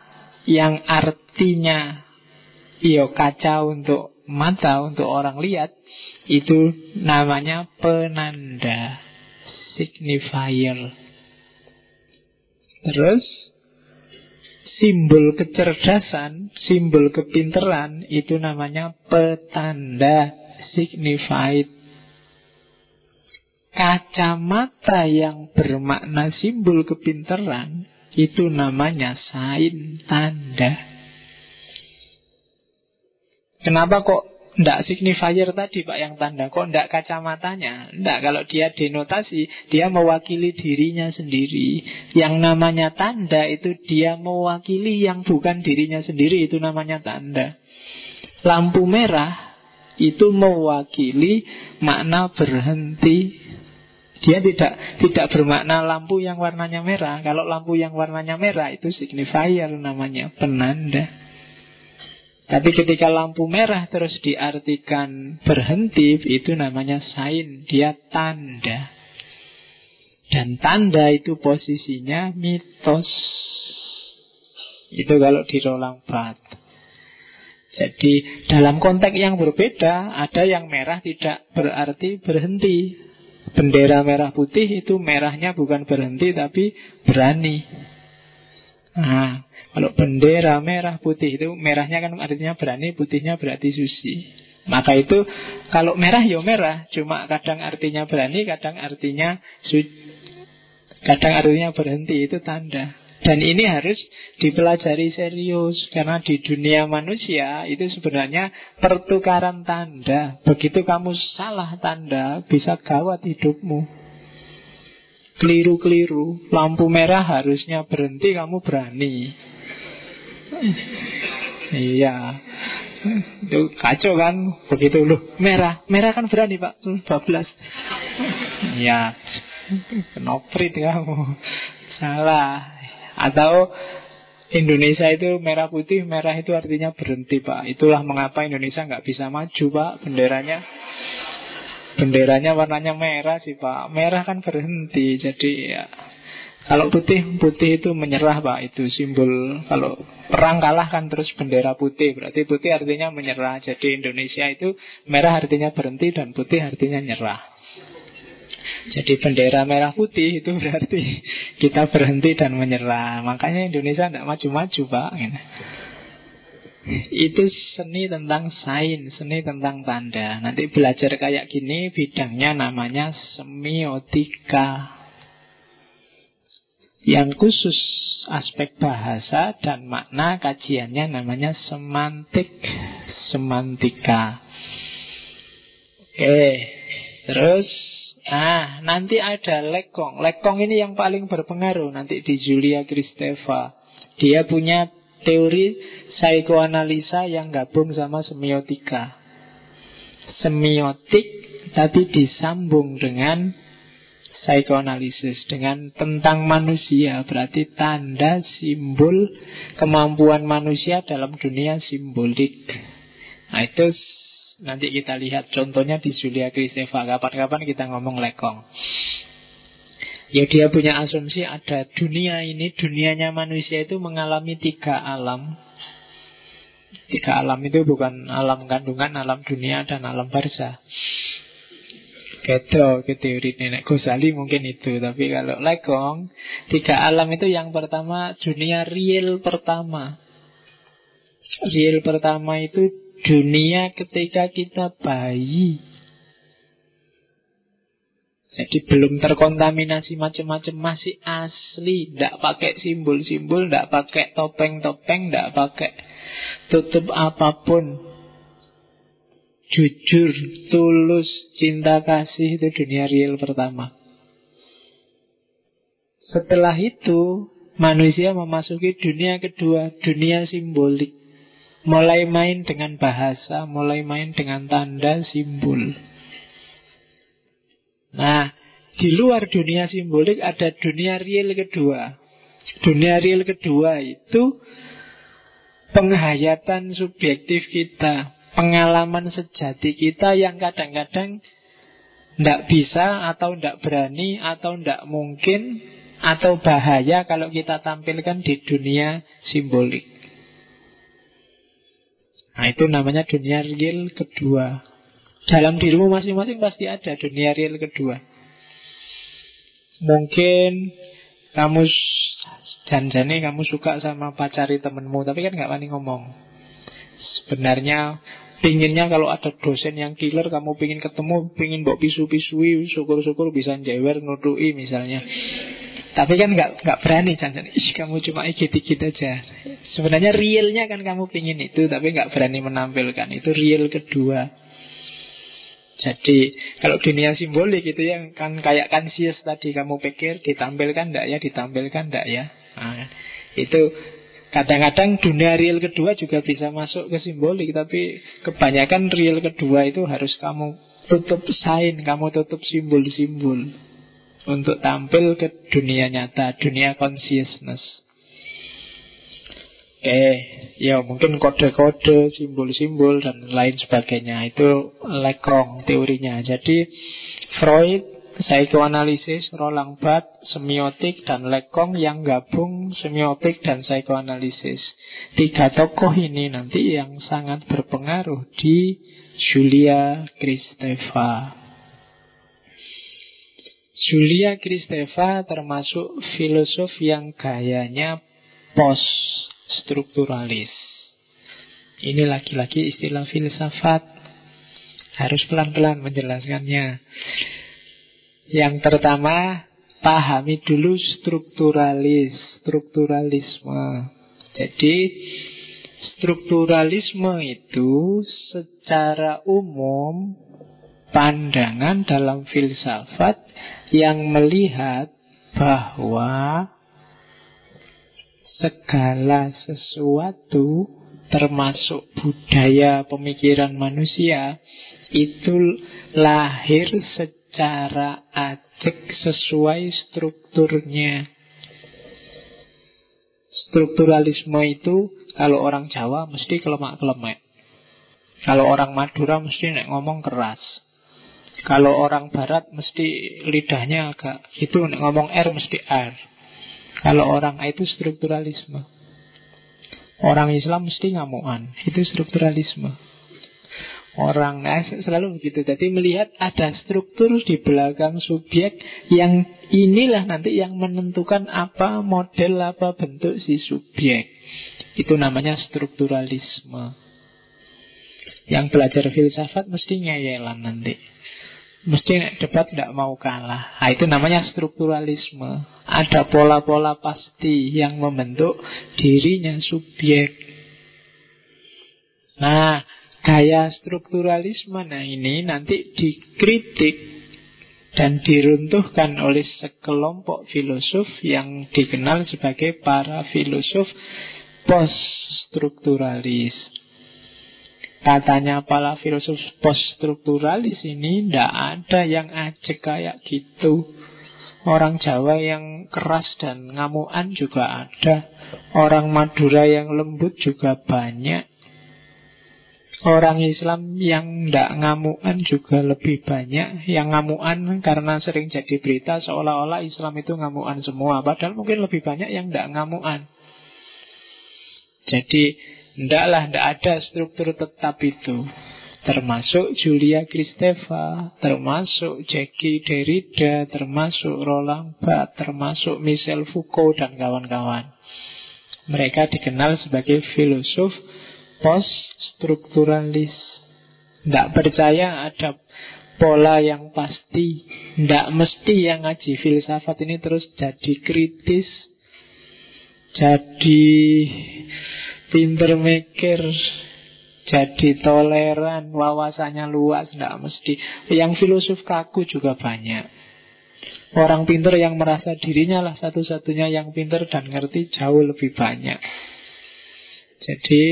yang artinya yo kaca untuk mata, untuk orang lihat, itu namanya penanda, signifier. Terus simbol kecerdasan, simbol kepinteran itu namanya petanda, signified. Kacamata yang bermakna simbol kepinteran itu namanya sign, tanda. Kenapa kok ndak signifier tadi Pak yang tanda, kok ndak kacamatanya? Ndak, kalau dia denotasi, dia mewakili dirinya sendiri. Yang namanya tanda itu dia mewakili yang bukan dirinya sendiri, itu namanya tanda. Lampu merah itu mewakili makna berhenti. Dia tidak tidak bermakna lampu yang warnanya merah. Kalau lampu yang warnanya merah itu signifier namanya, penanda. Tapi ketika lampu merah terus diartikan berhenti, itu namanya sign, dia tanda. Dan tanda itu posisinya mitos. Itu kalau di Roland Barthes. Jadi dalam konteks yang berbeda, ada yang merah tidak berarti berhenti. Bendera merah putih itu merahnya bukan berhenti tapi berani. Nah, kalau bendera merah putih itu merahnya kan artinya berani, putihnya berarti suci. Maka itu kalau merah ya merah, cuma kadang artinya berani, kadang artinya suci, kadang artinya berhenti, itu tanda. Dan ini harus dipelajari serius, karena di dunia manusia itu sebenarnya pertukaran tanda. Begitu kamu salah tanda, bisa gawat hidupmu. Keliru-keliru, lampu merah harusnya berhenti, kamu berani. Iya, itu kacau kan. Begitu loh, merah, merah kan berani Pak, bablas. Iya, kenoprit kamu, salah. Atau Indonesia itu merah putih, merah itu artinya berhenti Pak. Itulah mengapa Indonesia nggak bisa maju Pak, benderanya. Benderanya warnanya merah sih Pak. Merah kan berhenti. Jadi ya, kalau putih, putih itu menyerah Pak. Itu simbol, kalau perang kalah kan terus bendera putih, berarti putih artinya menyerah. Jadi Indonesia itu merah artinya berhenti dan putih artinya nyerah. Jadi bendera merah putih itu berarti kita berhenti dan menyerah. Makanya Indonesia tidak maju-maju Pak. Itu seni tentang sains, seni tentang tanda. Nanti belajar kayak gini, bidangnya namanya semiotika, yang khusus aspek bahasa dan makna. Kajiannya namanya semantik, semantika. Oke, terus nah, nanti ada Lacan. Lacan ini yang paling berpengaruh nanti di Julia Kristeva. Dia punya teori psikoanalisa yang gabung sama semiotika. Semiotik tapi disambung dengan psikoanalisis, dengan tentang manusia. Berarti tanda, simbol, kemampuan manusia dalam dunia simbolik. Nah itu nanti kita lihat contohnya di Julia Kristeva. Kapan-kapan kita ngomong Lacan. Ya, dia punya asumsi ada dunia ini, dunianya manusia itu mengalami tiga alam. Tiga alam itu bukan alam kandungan, alam dunia, dan alam barza. Gitu, ke teori nenek Ghazali mungkin itu. Tapi kalau Lacan, tiga alam itu yang pertama dunia real pertama. Real pertama itu dunia ketika kita bayi. Jadi belum terkontaminasi macam-macam, masih asli, tidak pakai simbol-simbol, tidak pakai topeng-topeng, tidak pakai tutup apapun. jujur, tulus, cinta kasih, itu dunia real pertama. Setelah itu manusia memasuki dunia kedua, dunia simbolik. Mulai main dengan bahasa, mulai main dengan tanda, simbol. Nah, di luar dunia simbolik ada dunia real kedua. Dunia real kedua itu penghayatan subjektif kita, pengalaman sejati kita yang kadang-kadang tidak bisa atau tidak berani atau tidak mungkin atau bahaya kalau kita tampilkan di dunia simbolik. Nah, itu namanya dunia real kedua. Dalam dirimu masing-masing pasti ada dunia real kedua. Mungkin kamu janjane kamu suka sama pacari temenmu, tapi kan nggak wani ngomong. Sebenarnya pinginnya kalau ada dosen yang killer, kamu pingin ketemu, pingin mbok pisu-pisui, syukur-syukur bisa njewer nutui misalnya. Tapi kan nggak nggak berani jangan. Ih, kamu cuma ikut-ikut aja. Sebenarnya realnya kan kamu pingin itu, tapi nggak berani menampilkan. Itu real kedua. Jadi kalau dunia simbolik itu yang kan kayak kansius tadi, kamu pikir ditampilkan nggak ya, ditampilkan nggak ya. Nah, itu kadang-kadang dunia real kedua juga bisa masuk ke simbolik, tapi kebanyakan real kedua itu harus kamu tutup sign, kamu tutup simbol-simbol untuk tampil ke dunia nyata, dunia consciousness. Oke, ya mungkin kode-kode, simbol-simbol dan lain sebagainya. Itu Lacan teorinya. Jadi Freud, psikoanalisis, Roland Barthes, semiotik, dan Lacan yang gabung semiotik dan psikoanalisis. Tiga tokoh ini nanti yang sangat berpengaruh di Julia Kristeva. Julia Kristeva termasuk filosof yang gayanya post-strukturalis. Ini lagi-lagi istilah filsafat. Harus pelan-pelan menjelaskannya. Yang pertama, pahami dulu strukturalis, strukturalisme. Jadi, strukturalisme itu secara umum pandangan dalam filsafat yang melihat bahwa segala sesuatu termasuk budaya pemikiran manusia itu lahir secara Cara ajek sesuai strukturnya. Strukturalisme itu kalau orang Jawa mesti kelemak-kelemek, kalau orang Madura mesti nek ngomong keras, kalau orang Barat mesti lidahnya agak itu, nek ngomong R mesti R. Kalau orang itu strukturalisme. Orang Islam mesti ngamuan, itu strukturalisme. Orang eh, selalu begitu. Jadi melihat ada struktur di belakang subjek, yang inilah nanti yang menentukan apa model, apa bentuk si subjek. Itu namanya strukturalisme. Yang belajar filsafat mesti ngeyelan nanti, mesti debat tidak mau kalah. Nah, itu namanya strukturalisme. Ada pola-pola pasti yang membentuk dirinya subjek. Nah, gaya strukturalisme nah ini nanti dikritik dan diruntuhkan oleh sekelompok filosof yang dikenal sebagai para filosof poststrukturalis. Katanya para filosof poststrukturalis ini tidak ada yang ajek kayak gitu. Orang Jawa yang keras dan ngamuan juga ada, orang Madura yang lembut juga banyak, orang Islam yang tidak ngamuan juga lebih banyak. Yang ngamuan karena sering jadi berita seolah-olah Islam itu ngamuan semua, padahal mungkin lebih banyak yang tidak ngamuan. Jadi tidaklah, tidak ada struktur tetap itu. Termasuk Julia Kristeva, termasuk Jacques Derrida, termasuk Roland Barthes, termasuk Michel Foucault dan kawan-kawan. Mereka dikenal sebagai filosof post-strukturalis. Tidak percaya ada pola yang pasti. Tidak mesti yang ngaji filsafat ini terus jadi kritis, jadi pinter mikir, jadi toleran, wawasannya luas, tidak mesti. Yang filosof kaku juga banyak. Orang pinter yang merasa dirinya lah satu-satunya yang pinter dan ngerti jauh lebih banyak. Jadi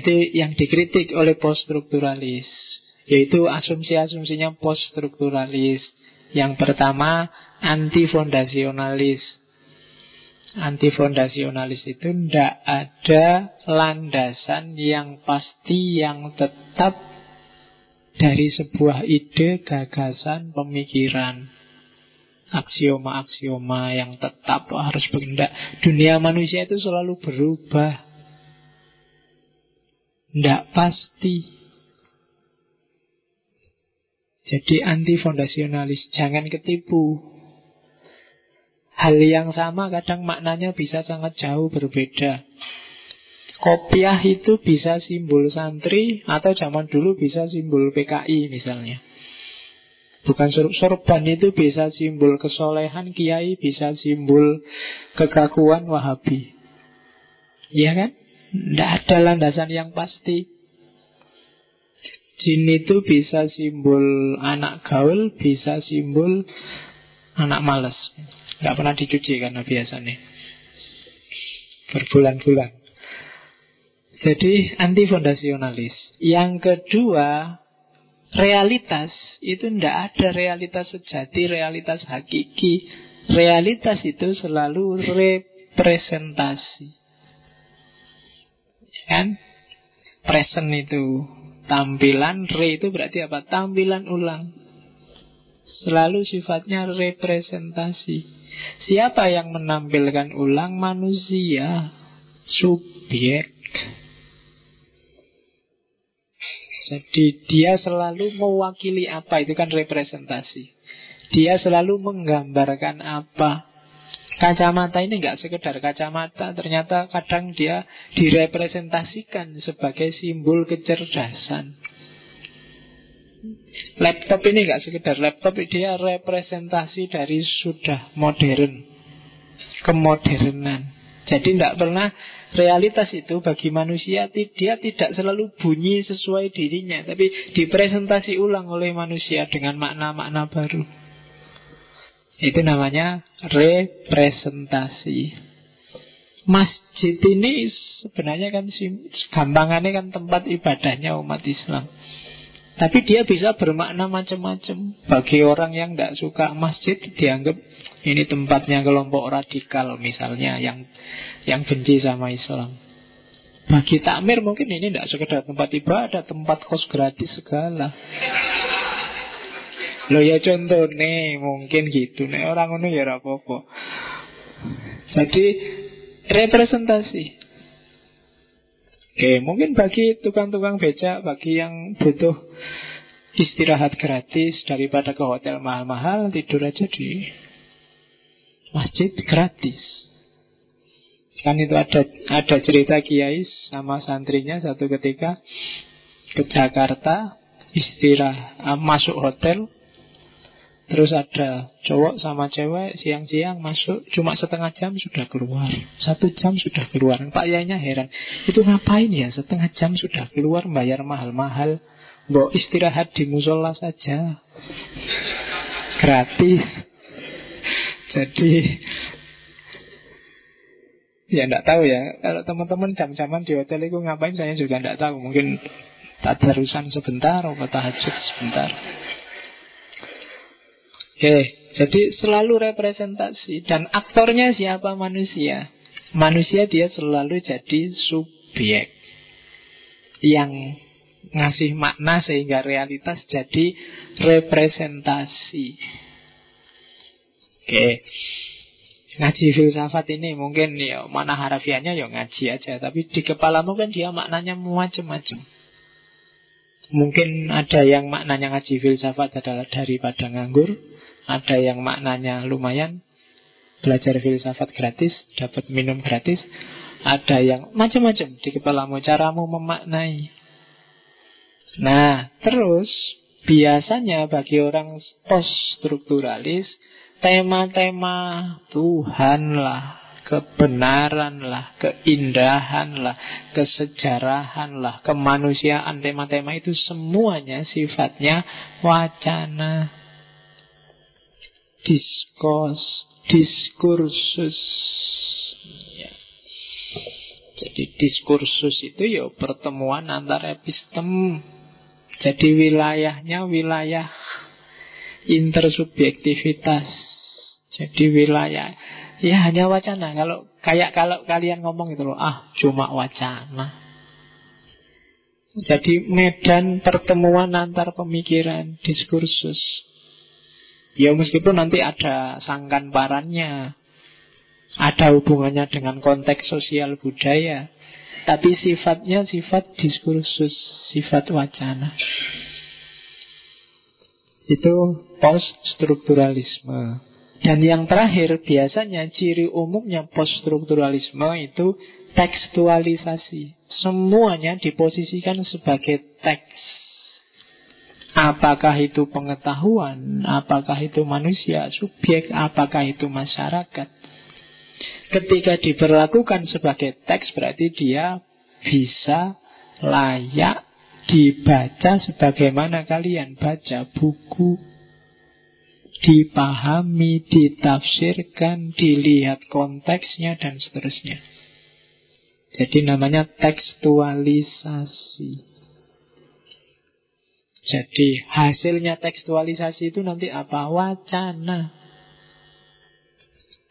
itu yang dikritik oleh poststrukturalis, yaitu asumsi-asumsinya poststrukturalis. Yang pertama, antifondasionalis. Antifondasionalis itu tidak ada landasan yang pasti, yang tetap dari sebuah ide, gagasan, pemikiran. Aksioma-aksioma yang tetap harus bertindak. Dunia manusia itu selalu berubah, tidak pasti. Jadi antifondasionalis, jangan ketipu. Hal yang sama kadang maknanya bisa sangat jauh berbeda. Kopiah itu bisa simbol santri, atau zaman dulu bisa simbol P K I misalnya. Bukan sorban itu bisa simbol kesolehan, kiai bisa simbol kekakuan Wahabi. Iya kan? Tidak ada landasan yang pasti. Jin itu bisa simbol anak gaul, bisa simbol anak malas. Gak pernah dicuci karena biasanya berbulan-bulan. Jadi antifondasionalis. Yang kedua, realitas. Itu tidak ada realitas sejati, realitas hakiki. Realitas itu selalu representasi, kan? Present itu tampilan, re itu berarti apa? Tampilan ulang. Selalu sifatnya representasi. Siapa yang menampilkan ulang? Manusia, subjek. Jadi dia selalu mewakili apa, itu kan representasi. Dia selalu menggambarkan apa. Kacamata ini nggak sekedar kacamata, ternyata kadang dia direpresentasikan sebagai simbol kecerdasan. Laptop ini nggak sekedar laptop, dia representasi dari sudah modern, kemodernan. Jadi tidak pernah, realitas itu bagi manusia dia tidak selalu bunyi sesuai dirinya, tapi dipresentasi ulang oleh manusia dengan makna-makna baru. Itu namanya representasi. Masjid ini sebenarnya kan gampangannya kan tempat ibadahnya umat Islam, tapi dia bisa bermakna macam-macam. Bagi orang yang tidak suka masjid, dianggap ini tempatnya kelompok radikal misalnya, yang yang benci sama Islam. Bagi takmir mungkin ini tidak sekedar tempat ibadah, tempat kos gratis segala. Loh ya contoh nih, mungkin gitu nih, orang itu ya rapopo. Jadi representasi. Oke, mungkin bagi tukang-tukang becak, bagi yang butuh istirahat gratis daripada ke hotel mahal-mahal, tidur aja di masjid gratis. Kan itu ada ada cerita kiai sama santrinya satu ketika ke Jakarta, istirahat masuk hotel. Terus ada cowok sama cewek, siang-siang masuk, cuma setengah jam sudah keluar. Satu jam sudah keluar. Pak Yainya heran, itu ngapain ya setengah jam sudah keluar, bayar mahal-mahal. Mbok istirahat di musola saja, gratis. Jadi ya enggak tahu ya, kalau teman-teman jam-jaman di hotel itu ngapain saya juga enggak tahu. Mungkin tadarusan sebentar, obat tahajud sebentar. Oke, okay, jadi selalu representasi. Dan aktornya siapa? Manusia. Manusia dia selalu jadi subjek yang ngasih makna sehingga realitas jadi representasi. Oke, okay. Ngaji filsafat ini mungkin ya mana harafiahnya ya ngaji aja, tapi di kepalamu kan dia maknanya macam-macam. Mungkin ada yang maknanya ngaji filsafat adalah daripada nganggur. Ada yang maknanya lumayan, belajar filsafat gratis, dapat minum gratis. Ada yang macam-macam di kepalamu, caramu memaknai. Nah, terus biasanya bagi orang poststrukturalis, tema-tema Tuhan lah, kebenaran lah, keindahan lah, kesejarahan lah, kemanusiaan, tema-tema itu semuanya sifatnya wacana, diskos, diskursus. Jadi diskursus itu ya pertemuan antar epistem. Jadi wilayahnya wilayah intersubjektivitas. Jadi wilayah ya hanya wacana. Kalau kayak kalau kalian ngomong itu loh, ah cuma wacana. Jadi medan pertemuan antar pemikiran, diskursus. Ya meskipun nanti ada sangkanparannya, ada hubungannya dengan konteks sosial budaya, tapi sifatnya sifat diskursus, sifat wacana. Itu poststrukturalisme. Dan yang terakhir, biasanya ciri umumnya poststrukturalisme itu tekstualisasi. Semuanya diposisikan sebagai teks. Apakah itu pengetahuan, apakah itu manusia, subjek, apakah itu masyarakat. Ketika diperlakukan sebagai teks, berarti dia bisa layak dibaca sebagaimana kalian baca buku. Dipahami, ditafsirkan, dilihat konteksnya, dan seterusnya. Jadi namanya tekstualisasi. Jadi hasilnya tekstualisasi itu nanti apa? Wacana.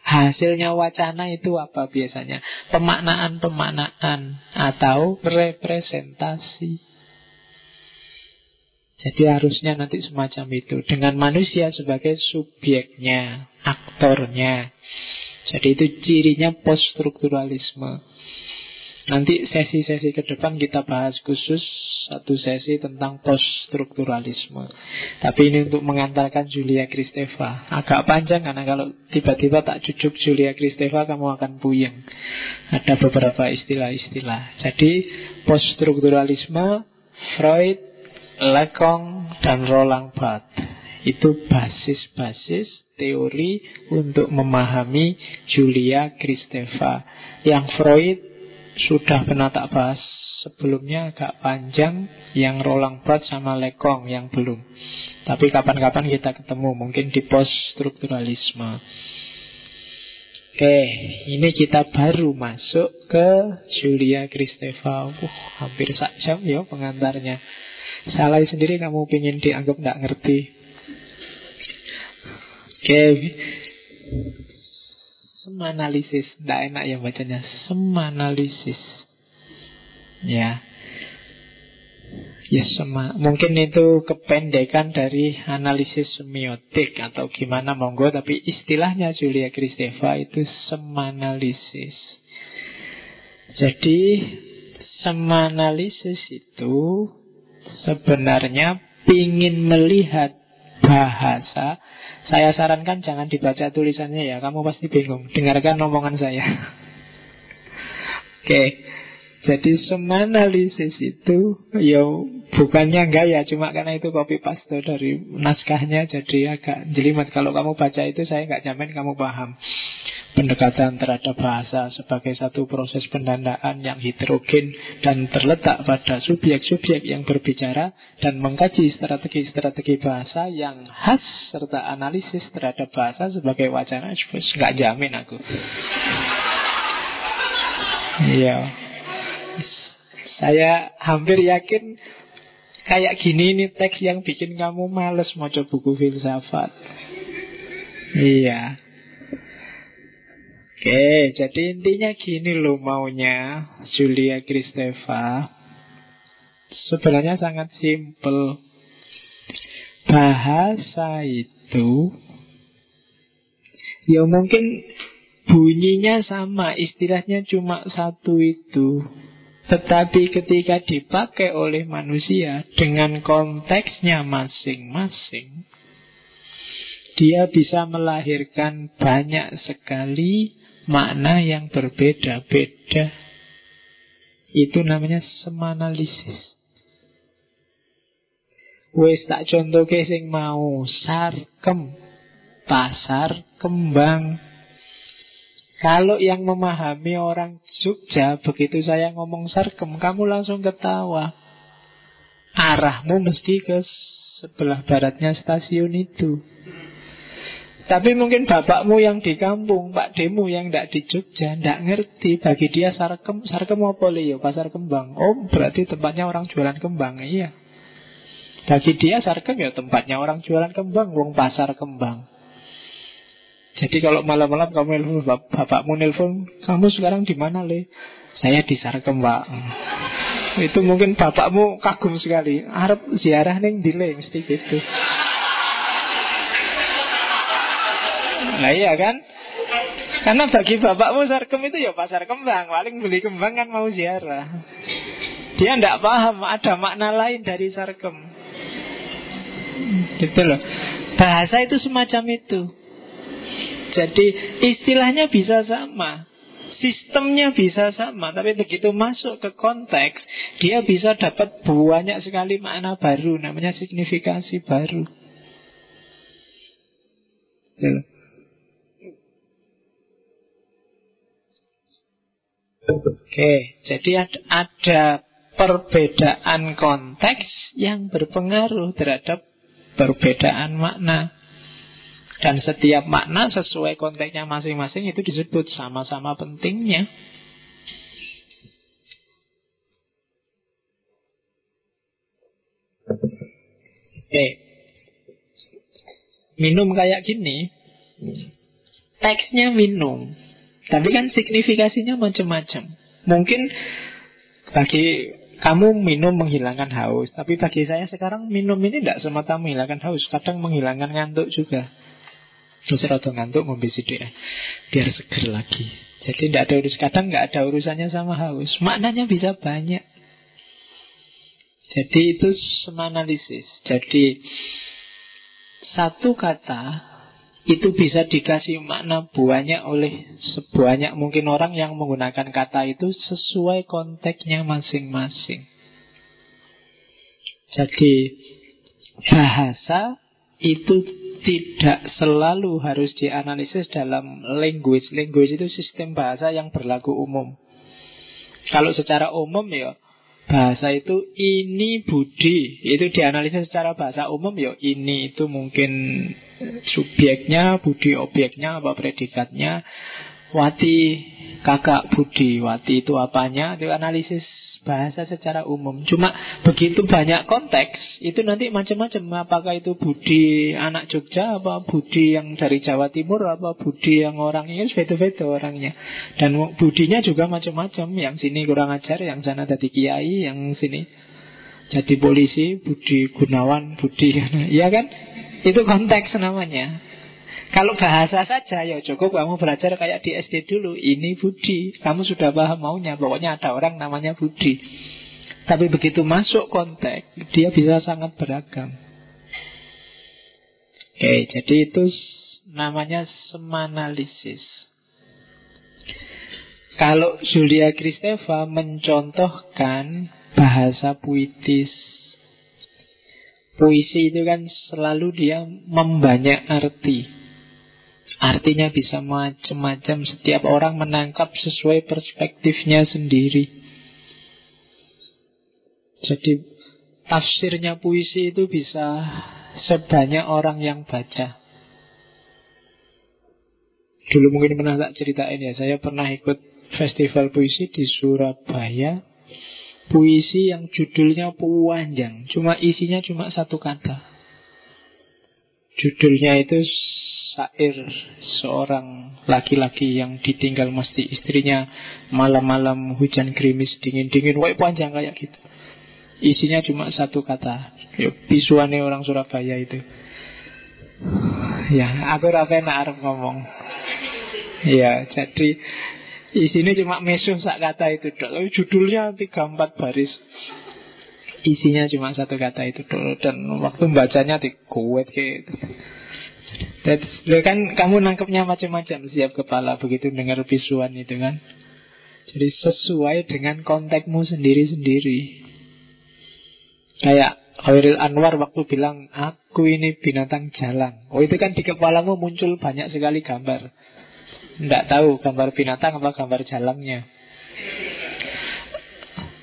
Hasilnya wacana itu apa biasanya? Pemaknaan-pemaknaan atau representasi. Jadi harusnya nanti semacam itu. Dengan manusia sebagai subjeknya, aktornya. Jadi itu cirinya poststrukturalisme. Nanti sesi-sesi ke depan kita bahas khusus satu sesi tentang poststrukturalisme. Tapi ini untuk mengantarkan Julia Kristeva. Agak panjang karena kalau tiba-tiba tak cucuk Julia Kristeva kamu akan puyeng. Ada beberapa istilah-istilah. Jadi poststrukturalisme, Freud, Lacan, dan Roland Barthes. Itu basis-basis teori untuk memahami Julia Kristeva. Yang Freud sudah pernah tak bahas sebelumnya, agak panjang. Yang Roland Barthes sama Lacan yang belum. Tapi kapan-kapan kita ketemu, mungkin di poststrukturalisme. Oke, ini kita baru masuk ke Julia Kristeva. Uh, hampir sak jam ya pengantarnya. Salah sendiri kamu pingin dianggap nggak ngerti. Oke, semanalisis, nggak enak ya bacanya, semanalisis. Ya, ya sama. Mungkin itu kependekan dari analisis semiotik atau gimana monggo. Tapi istilahnya Julia Kristeva itu semanalisis. Jadi semanalisis itu sebenarnya pingin melihat bahasa. Saya sarankan jangan dibaca tulisannya ya, kamu pasti bingung. Dengarkan omongan saya. Oke. Okay. Jadi semanalisis itu ya bukannya enggak ya, cuma karena itu copy paste dari naskahnya jadi agak jelimet. Kalau kamu baca itu saya enggak jamin kamu paham. Pendekatan terhadap bahasa sebagai satu proses pendandaan yang heterogen dan terletak pada subjek-subjek yang berbicara dan mengkaji strategi-strategi bahasa yang khas serta analisis terhadap bahasa sebagai wacana, enggak jamin aku. Iya. Saya hampir yakin kayak gini ini teks yang bikin kamu males maca buku filsafat. Iya. Oke, jadi intinya gini loh maunya Julia Kristeva. Sebenarnya sangat simpel. Bahasa itu ya mungkin bunyinya sama, istilahnya cuma satu itu. Tetapi ketika dipakai oleh manusia dengan konteksnya masing-masing, dia bisa melahirkan banyak sekali makna yang berbeda-beda. Itu namanya semanalisis. Wes tak contohke sing mau sarkem, pasar kembang. Kalau yang memahami orang Jogja, begitu saya ngomong sarkem, kamu langsung ketawa. Arahmu mesti ke sebelah baratnya stasiun itu. Tapi mungkin bapakmu yang di kampung, Pak Demu yang tidak di Jogja, tidak ngerti. Bagi dia sarkem, sarkem apa lho? Pasar kembang. Oh, berarti tempatnya orang jualan kembang. Iya. Bagi dia sarkem ya tempatnya orang jualan kembang, wong pasar kembang. Jadi kalau malam-malam kamu nelfon, bap- bapakmu nelfon, kamu sekarang di mana le? Saya di sarkem, Pak. Itu mungkin bapakmu kagum sekali. Arep ziarah ning dile mesti gitu. Nah iya kan? Karena bagi bapakmu sarkem itu ya pasar kembang. Paling beli kembang kan mau ziarah. Dia tidak paham ada makna lain dari sarkem. Gitu loh. Bahasa itu semacam itu. Jadi istilahnya bisa sama, sistemnya bisa sama, tapi begitu masuk ke konteks, dia bisa dapat banyak sekali makna baru. Namanya signifikasi baru. Gitu loh. Oke, okay, jadi ada perbedaan konteks yang berpengaruh terhadap perbedaan makna. Dan setiap makna sesuai konteksnya masing-masing itu disebut sama-sama pentingnya. Oke, okay. Minum kayak gini, teksnya minum. Tapi kan signifikasinya macam-macam. Mungkin bagi kamu minum menghilangkan haus, tapi bagi saya sekarang minum ini tidak semata menghilangkan haus, kadang menghilangkan ngantuk juga. Terus rada ngantuk ngombe sithik biar seger lagi. Jadi tidak ada urus, kadang nggak ada urusannya sama haus. Maknanya bisa banyak. Jadi itu semanalisis. Jadi satu kata itu bisa dikasih makna banyak oleh sebanyak mungkin orang yang menggunakan kata itu sesuai konteksnya masing-masing. Jadi bahasa itu tidak selalu harus dianalisis dalam language. Language itu sistem bahasa yang berlaku umum. Kalau secara umum ya bahasa itu ini budi, itu dianalisis secara bahasa umum ya ini itu mungkin subjeknya, budi objeknya apa predikatnya, wati kakak budi, wati itu apanya, itu analisis bahasa secara umum. Cuma begitu banyak konteks itu nanti macam-macam, apakah itu budi anak Jogja, apa budi yang dari Jawa Timur, apa budi yang orangnya beda-beda orangnya. Dan budinya juga macam-macam, yang sini kurang ajar, yang sana jadi kiai, yang sini jadi polisi, Budi Gunawan, Budi, ya kan? Itu konteks namanya. Kalau bahasa saja ya cukup kamu belajar kayak di S D dulu. Ini Budi, kamu sudah paham maunya. Pokoknya ada orang namanya Budi. Tapi begitu masuk konteks, dia bisa sangat beragam. Oke, jadi itu namanya semanalisis. Kalau Julia Kristeva mencontohkan bahasa puitis. Puisi itu kan selalu dia membanyak arti. Artinya bisa macam-macam. Setiap orang menangkap sesuai perspektifnya sendiri. Jadi tafsirnya puisi itu bisa sebanyak orang yang baca. Dulu mungkin pernah tak ceritain ya, saya pernah ikut festival puisi di Surabaya. Puisi yang judulnya panjang, cuma isinya cuma satu kata. Judulnya itu syair seorang laki-laki yang ditinggal mesti istrinya, malam-malam hujan gerimis dingin-dingin, wah panjang kayak gitu. Isinya cuma satu kata. Pisuane orang Surabaya itu. Ya, aku ra penak arep ngomong. Ya, jadi isinya cuma mesuh sak kata itu dok. Judulnya tiga empat baris. Isinya cuma satu kata itu dok. Dan waktu bacanya dikuat gitu. Jadi kan kamu nangkepnya macam-macam siap kepala begitu dengar visuan itu kan. Jadi sesuai dengan konteksmu sendiri-sendiri. Kayak Khairil Anwar waktu bilang aku ini binatang jalang. Oh itu kan di kepalamu muncul banyak sekali gambar. Nggak tahu gambar binatang apa gambar jalannya.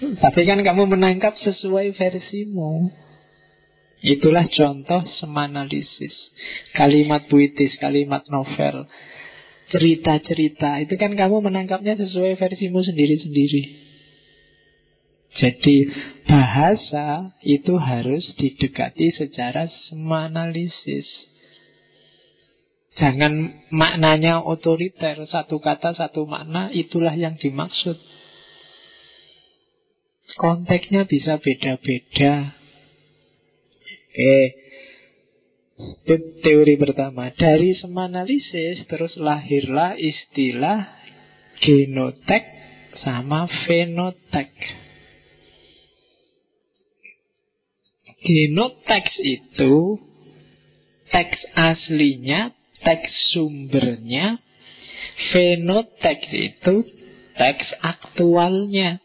Tapi kan kamu menangkap sesuai versimu. Itulah contoh semanalisis. Kalimat puitis, kalimat novel, cerita-cerita. Itu kan kamu menangkapnya sesuai versimu sendiri-sendiri. Jadi bahasa itu harus didekati secara semanalisis. Jangan maknanya otoriter. Satu kata, satu makna, itulah yang dimaksud. Konteksnya bisa beda-beda. Oke, itu teori pertama. Dari semanalisis terus lahirlah istilah genotek sama fenotek. Genoteks itu teks aslinya, teks sumbernya. Fenoteks itu teks aktualnya.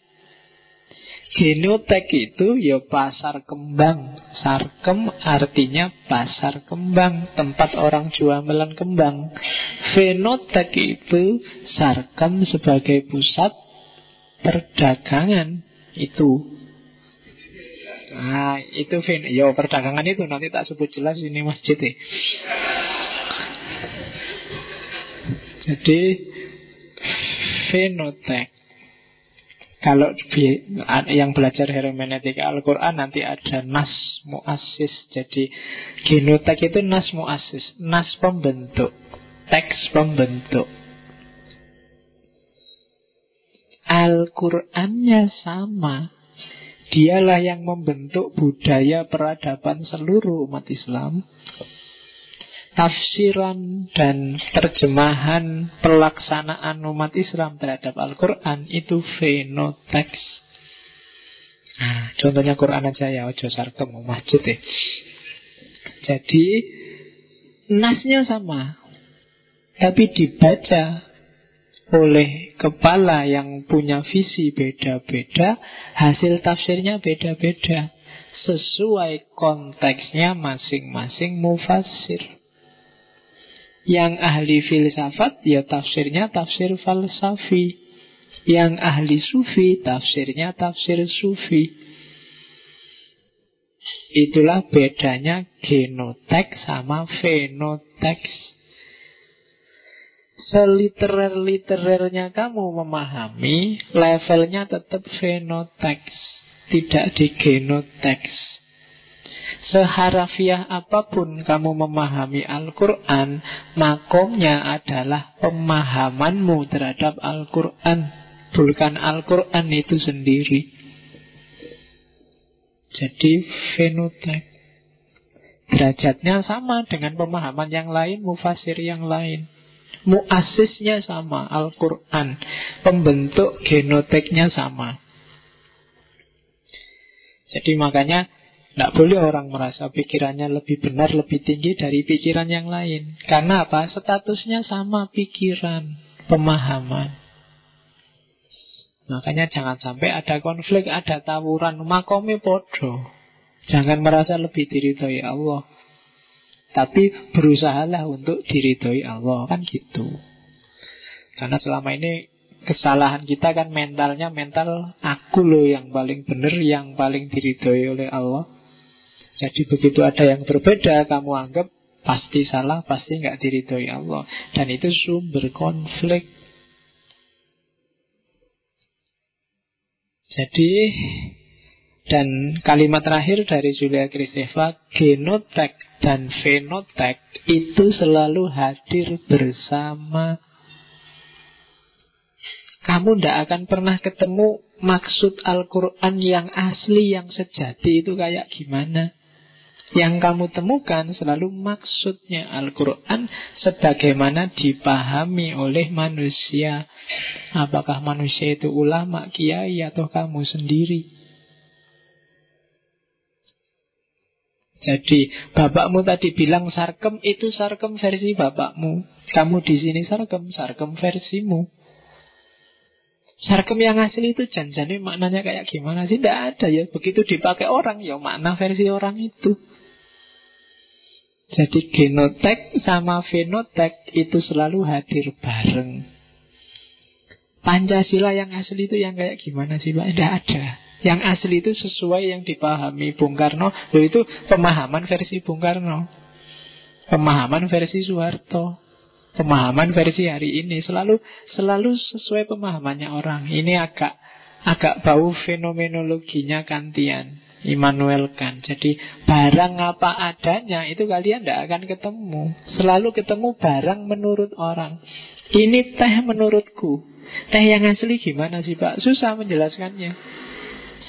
Genotek itu ya pasar kembang. Sarkem artinya pasar kembang, tempat orang jualan kembang. Fenotek itu sarkem sebagai pusat perdagangan itu. Nah, itu fin, yo perdagangan itu nanti tak sebut jelas ini masjid ya. Jadi fenotek. Kalau yang belajar hermeneutika Al-Qur'an nanti ada nas muassis. Jadi genotek itu nas muassis, nas pembentuk, teks pembentuk. Al-Qur'annya sama. Dialah yang membentuk budaya peradaban seluruh umat Islam. Tafsiran dan terjemahan pelaksanaan umat Islam terhadap Al-Quran itu fenoteks. Nah, contohnya Quran aja ya, ojo sarkem masjid ya. Jadi nasnya sama, tapi dibaca oleh kepala yang punya visi beda-beda, hasil tafsirnya beda-beda sesuai konteksnya masing-masing mufassir. Yang ahli filsafat ya tafsirnya tafsir falsafi, yang ahli sufi tafsirnya tafsir sufi. Itulah bedanya genoteks sama fenoteks. Seliterer-literernya kamu memahami, levelnya tetap fenoteks, tidak di genoteks. Seharafiah apapun kamu memahami Al-Quran, makomnya adalah pemahamanmu terhadap Al-Quran, bukan Al-Quran itu sendiri. Jadi fenoteks. Derajatnya sama dengan pemahaman yang lain, mufasir yang lain. Muasisnya sama, Al-Quran. Pembentuk genoteknya sama. Jadi makanya tidak boleh orang merasa pikirannya lebih benar, lebih tinggi dari pikiran yang lain. Karena apa? Statusnya sama pikiran, pemahaman. Makanya jangan sampai ada konflik, ada tawuran. Makome podo. Jangan merasa lebih diridhoi Allah, tapi berusahalah untuk diridhoi Allah, kan gitu. Karena selama ini kesalahan kita kan mentalnya mental aku loh yang paling benar, yang paling diridhoi oleh Allah. Jadi begitu ada yang berbeda, kamu anggap pasti salah, pasti nggak diridhoi Allah. Dan itu sumber konflik. Jadi, dan kalimat terakhir dari Julia Kristeva, genotek dan fenotek itu selalu hadir bersama. Kamu tidak akan pernah ketemu maksud Al-Quran yang asli, yang sejati itu kayak gimana. Yang kamu temukan selalu maksudnya Al-Quran sebagaimana dipahami oleh manusia. Apakah manusia itu ulama, kiai, atau kamu sendiri. Jadi bapakmu tadi bilang sarkem, itu sarkem versi bapakmu. Kamu di sini sarkem, sarkem versimu. Sarkem yang asli itu janjane maknanya kayak gimana sih? Tidak ada ya. Begitu dipakai orang ya makna versi orang itu. Jadi genotek sama fenotek itu selalu hadir bareng. Pancasila yang asli itu yang kayak gimana sih Pak? Tidak ada. Yang asli itu sesuai yang dipahami Bung Karno. Loh, itu pemahaman versi Bung Karno, pemahaman versi Suharto, pemahaman versi hari ini. Selalu selalu sesuai pemahamannya orang. Ini agak agak bau fenomenologinya Kantian, Immanuel Kant. Jadi barang apa adanya itu kalian tidak akan ketemu. Selalu ketemu barang menurut orang. Ini teh menurutku. Teh yang asli gimana sih Pak? Susah menjelaskannya.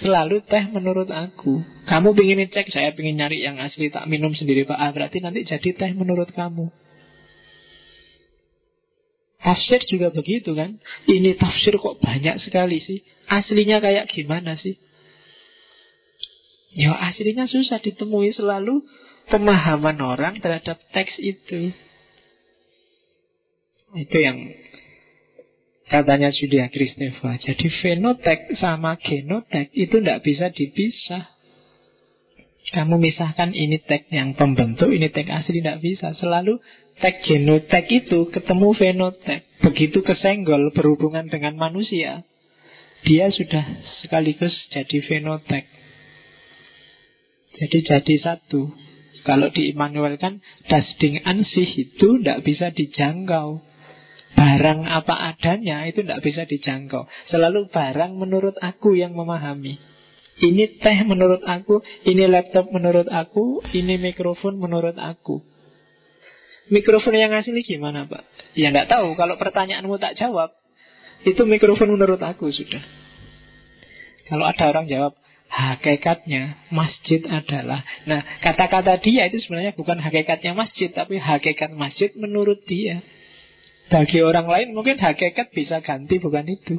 Selalu teh menurut aku. Kamu pingin cek, saya pingin nyari yang asli, tak minum sendiri Pak. Ah, berarti nanti jadi teh menurut kamu. Tafsir juga begitu kan. Ini tafsir kok banyak sekali sih. Aslinya kayak gimana sih? Ya aslinya susah ditemui, selalu pemahaman orang terhadap teks itu. Itu yang katanya Julia Kristeva. Jadi fenotek sama genotek itu tidak bisa dipisah. Kamu misahkan ini teks yang pembentuk, ini teks asli, tidak bisa. Selalu teks genotek itu ketemu fenotek. Begitu kesenggol berhubungan dengan manusia, dia sudah sekaligus jadi fenotek. Jadi jadi satu. Kalau di Immanuel kan das Ding an sich itu tidak bisa dijangkau. Barang apa adanya itu tidak bisa dijangkau. Selalu barang menurut aku yang memahami. Ini teh menurut aku, ini laptop menurut aku, ini mikrofon menurut aku. Mikrofon yang asli gimana Pak? Ya tidak tahu, kalau pertanyaanmu tak jawab, itu mikrofon menurut aku sudah. Kalau ada orang jawab hakikatnya masjid adalah, nah kata-kata dia itu sebenarnya bukan hakikatnya masjid, tapi hakikat masjid menurut dia. Bagi orang lain mungkin hakikat bisa ganti bukan itu.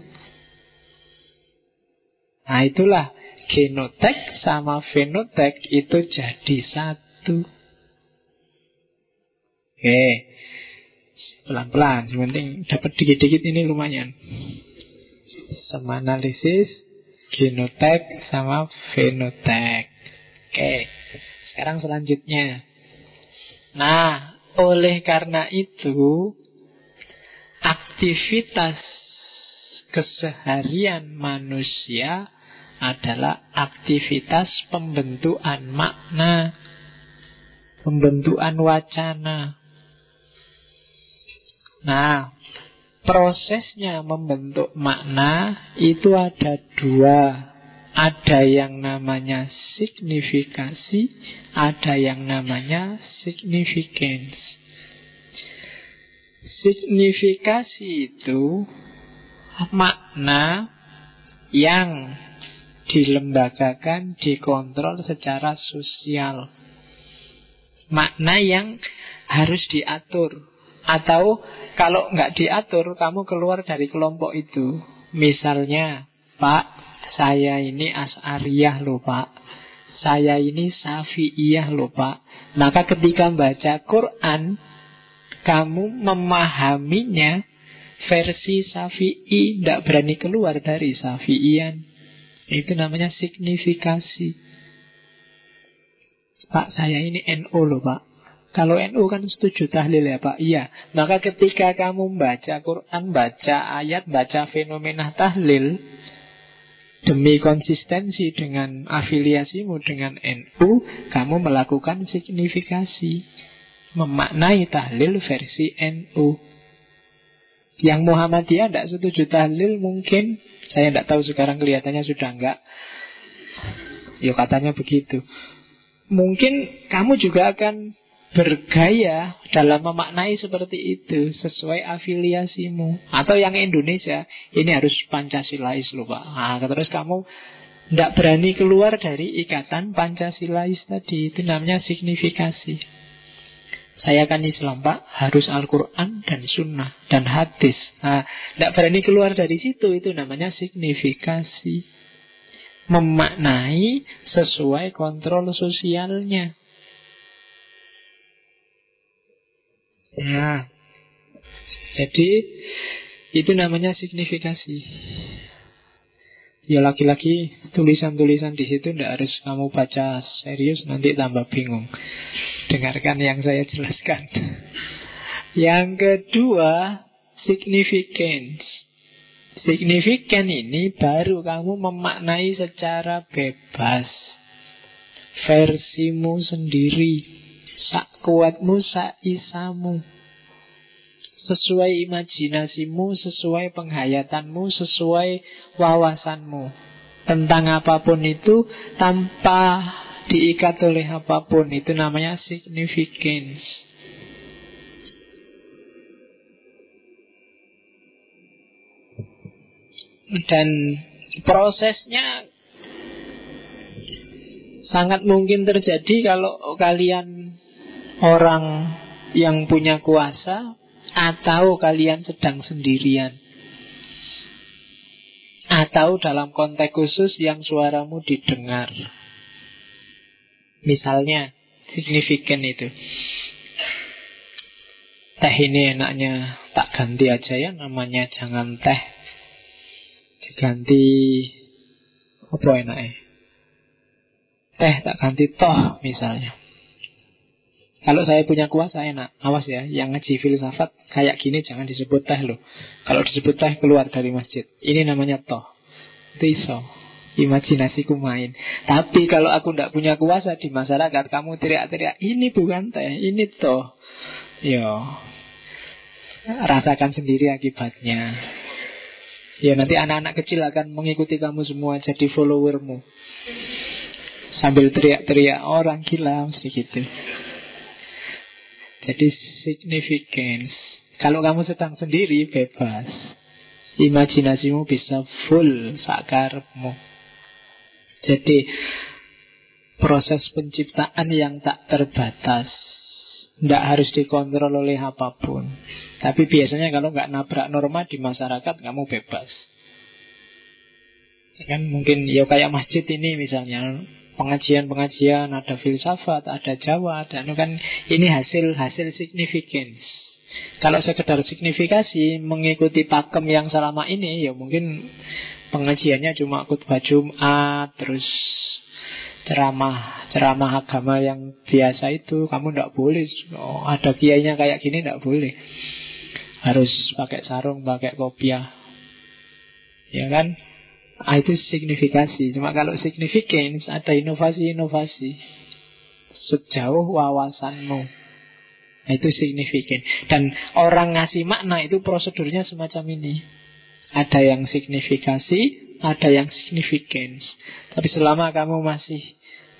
Nah itulah genotek sama fenotek itu jadi satu. Oke, pelan-pelan, yang penting dapat dikit-dikit ini lumayan. Sama analisis genotek sama fenotek. Oke, sekarang selanjutnya. Nah, oleh karena itu aktivitas keseharian manusia adalah aktivitas pembentukan makna, pembentukan wacana. Nah, prosesnya membentuk makna itu ada dua. Ada yang namanya signifikasi, ada yang namanya significance. Signifikasi itu makna yang dilembagakan, dikontrol secara sosial. Makna yang harus diatur. Atau kalau nggak diatur, kamu keluar dari kelompok itu. Misalnya, Pak, saya ini Asy'ariyah loh Pak, saya ini Syafi'iyah loh Pak. Maka ketika baca Quran, kamu memahaminya versi Syafi'i, tidak berani keluar dari Syafi'ian. Itu namanya signifikasi. Pak, saya ini N U loh Pak. Kalau N U kan setuju tahlil ya Pak. Iya. Maka ketika kamu baca Quran, baca ayat, baca fenomena tahlil, demi konsistensi dengan afiliasimu dengan N U, kamu melakukan signifikasi, memaknai tahlil versi N U. Yang Muhammadiyah tidak setuju tahlil mungkin. Saya tidak tahu sekarang, kelihatannya sudah enggak. Ya katanya begitu. Mungkin kamu juga akan bergaya dalam memaknai seperti itu sesuai afiliasimu. Atau yang Indonesia, ini harus Pancasilais loh Pak. Nah, terus kamu tidak berani keluar dari ikatan Pancasilais tadi. Itu namanya signifikasi. Saya kan Islam Pak, harus Al-Quran dan Sunnah dan Hadis. Nah, tidak berani keluar dari situ, itu namanya signifikasi. Memaknai sesuai kontrol sosialnya. Nah, jadi itu namanya signifikasi. Ya lagi-lagi tulisan-tulisan di situ tidak harus kamu baca serius, nanti tambah bingung. Dengarkan yang saya jelaskan. Yang kedua, significance. Signifikan ini baru kamu memaknai secara bebas, versimu sendiri, sak kuatmu, sak isamu, sesuai imajinasimu, sesuai penghayatanmu, sesuai wawasanmu tentang apapun itu, tanpa diikat oleh apapun. Itu namanya significance. Dan prosesnya sangat mungkin terjadi kalau kalian orang yang punya kuasa atau kalian sedang sendirian, atau dalam konteks khusus yang suaramu didengar. Misalnya signifikan itu. Teh ini enaknya tak ganti aja ya, namanya jangan teh, ganti apa enaknya, teh tak ganti toh misalnya. Kalau saya punya kuasa enak, awas ya yang ngaji filsafat kayak gini jangan disebut teh loh. Kalau disebut teh keluar dari masjid. Ini namanya toh, tiso, imajinasiku main. Tapi kalau aku tidak punya kuasa di masyarakat, kamu teriak-teriak ini bukan teh, ini toh, yo rasakan sendiri akibatnya. Ya nanti anak-anak kecil akan mengikuti kamu semua, jadi followermu, sambil teriak-teriak orang gila gitu. Jadi significance. Kalau kamu sedang sendiri bebas, imajinasimu bisa full sakarepmu. Jadi proses penciptaan yang tak terbatas, tidak harus dikontrol oleh apapun. Tapi biasanya kalau nggak nabrak norma di masyarakat, kamu bebas. Kan mungkin ya kayak masjid ini misalnya, pengajian-pengajian ada filsafat, ada Jawa, dan kan ini hasil-hasil significance. Kalau sekedar signifikasi mengikuti pakem yang selama ini, ya mungkin pengajiannya cuma khutbah Jumat, terus ceramah ceramah agama yang biasa itu. Kamu tidak boleh, oh, ada kiainya kayak gini tidak boleh, harus pakai sarung, pakai kopiah, ya kan? Ah, itu signifikasi. Cuma kalau significance ada inovasi-inovasi sejauh wawasanmu, nah, itu signifikan. Dan orang ngasih makna itu prosedurnya semacam ini. Ada yang signifikasi, ada yang significance. Tapi selama kamu masih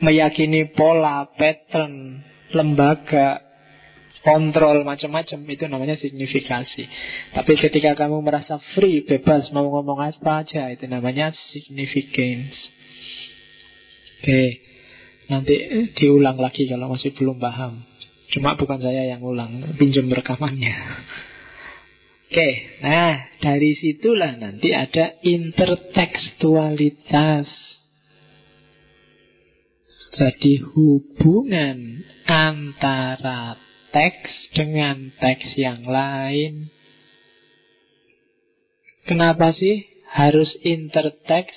meyakini pola, pattern, lembaga, kontrol, macam-macam, itu namanya signifikasi. Tapi ketika kamu merasa free, bebas, mau ngomong apa aja, itu namanya significance. Oke, nanti diulang lagi kalau masih belum paham. Cuma bukan saya yang ulang, pinjam rekamannya. Oke, okay, nah dari situlah nanti ada intertekstualitas. Jadi hubungan antara teks dengan teks yang lain. Kenapa sih harus interteks?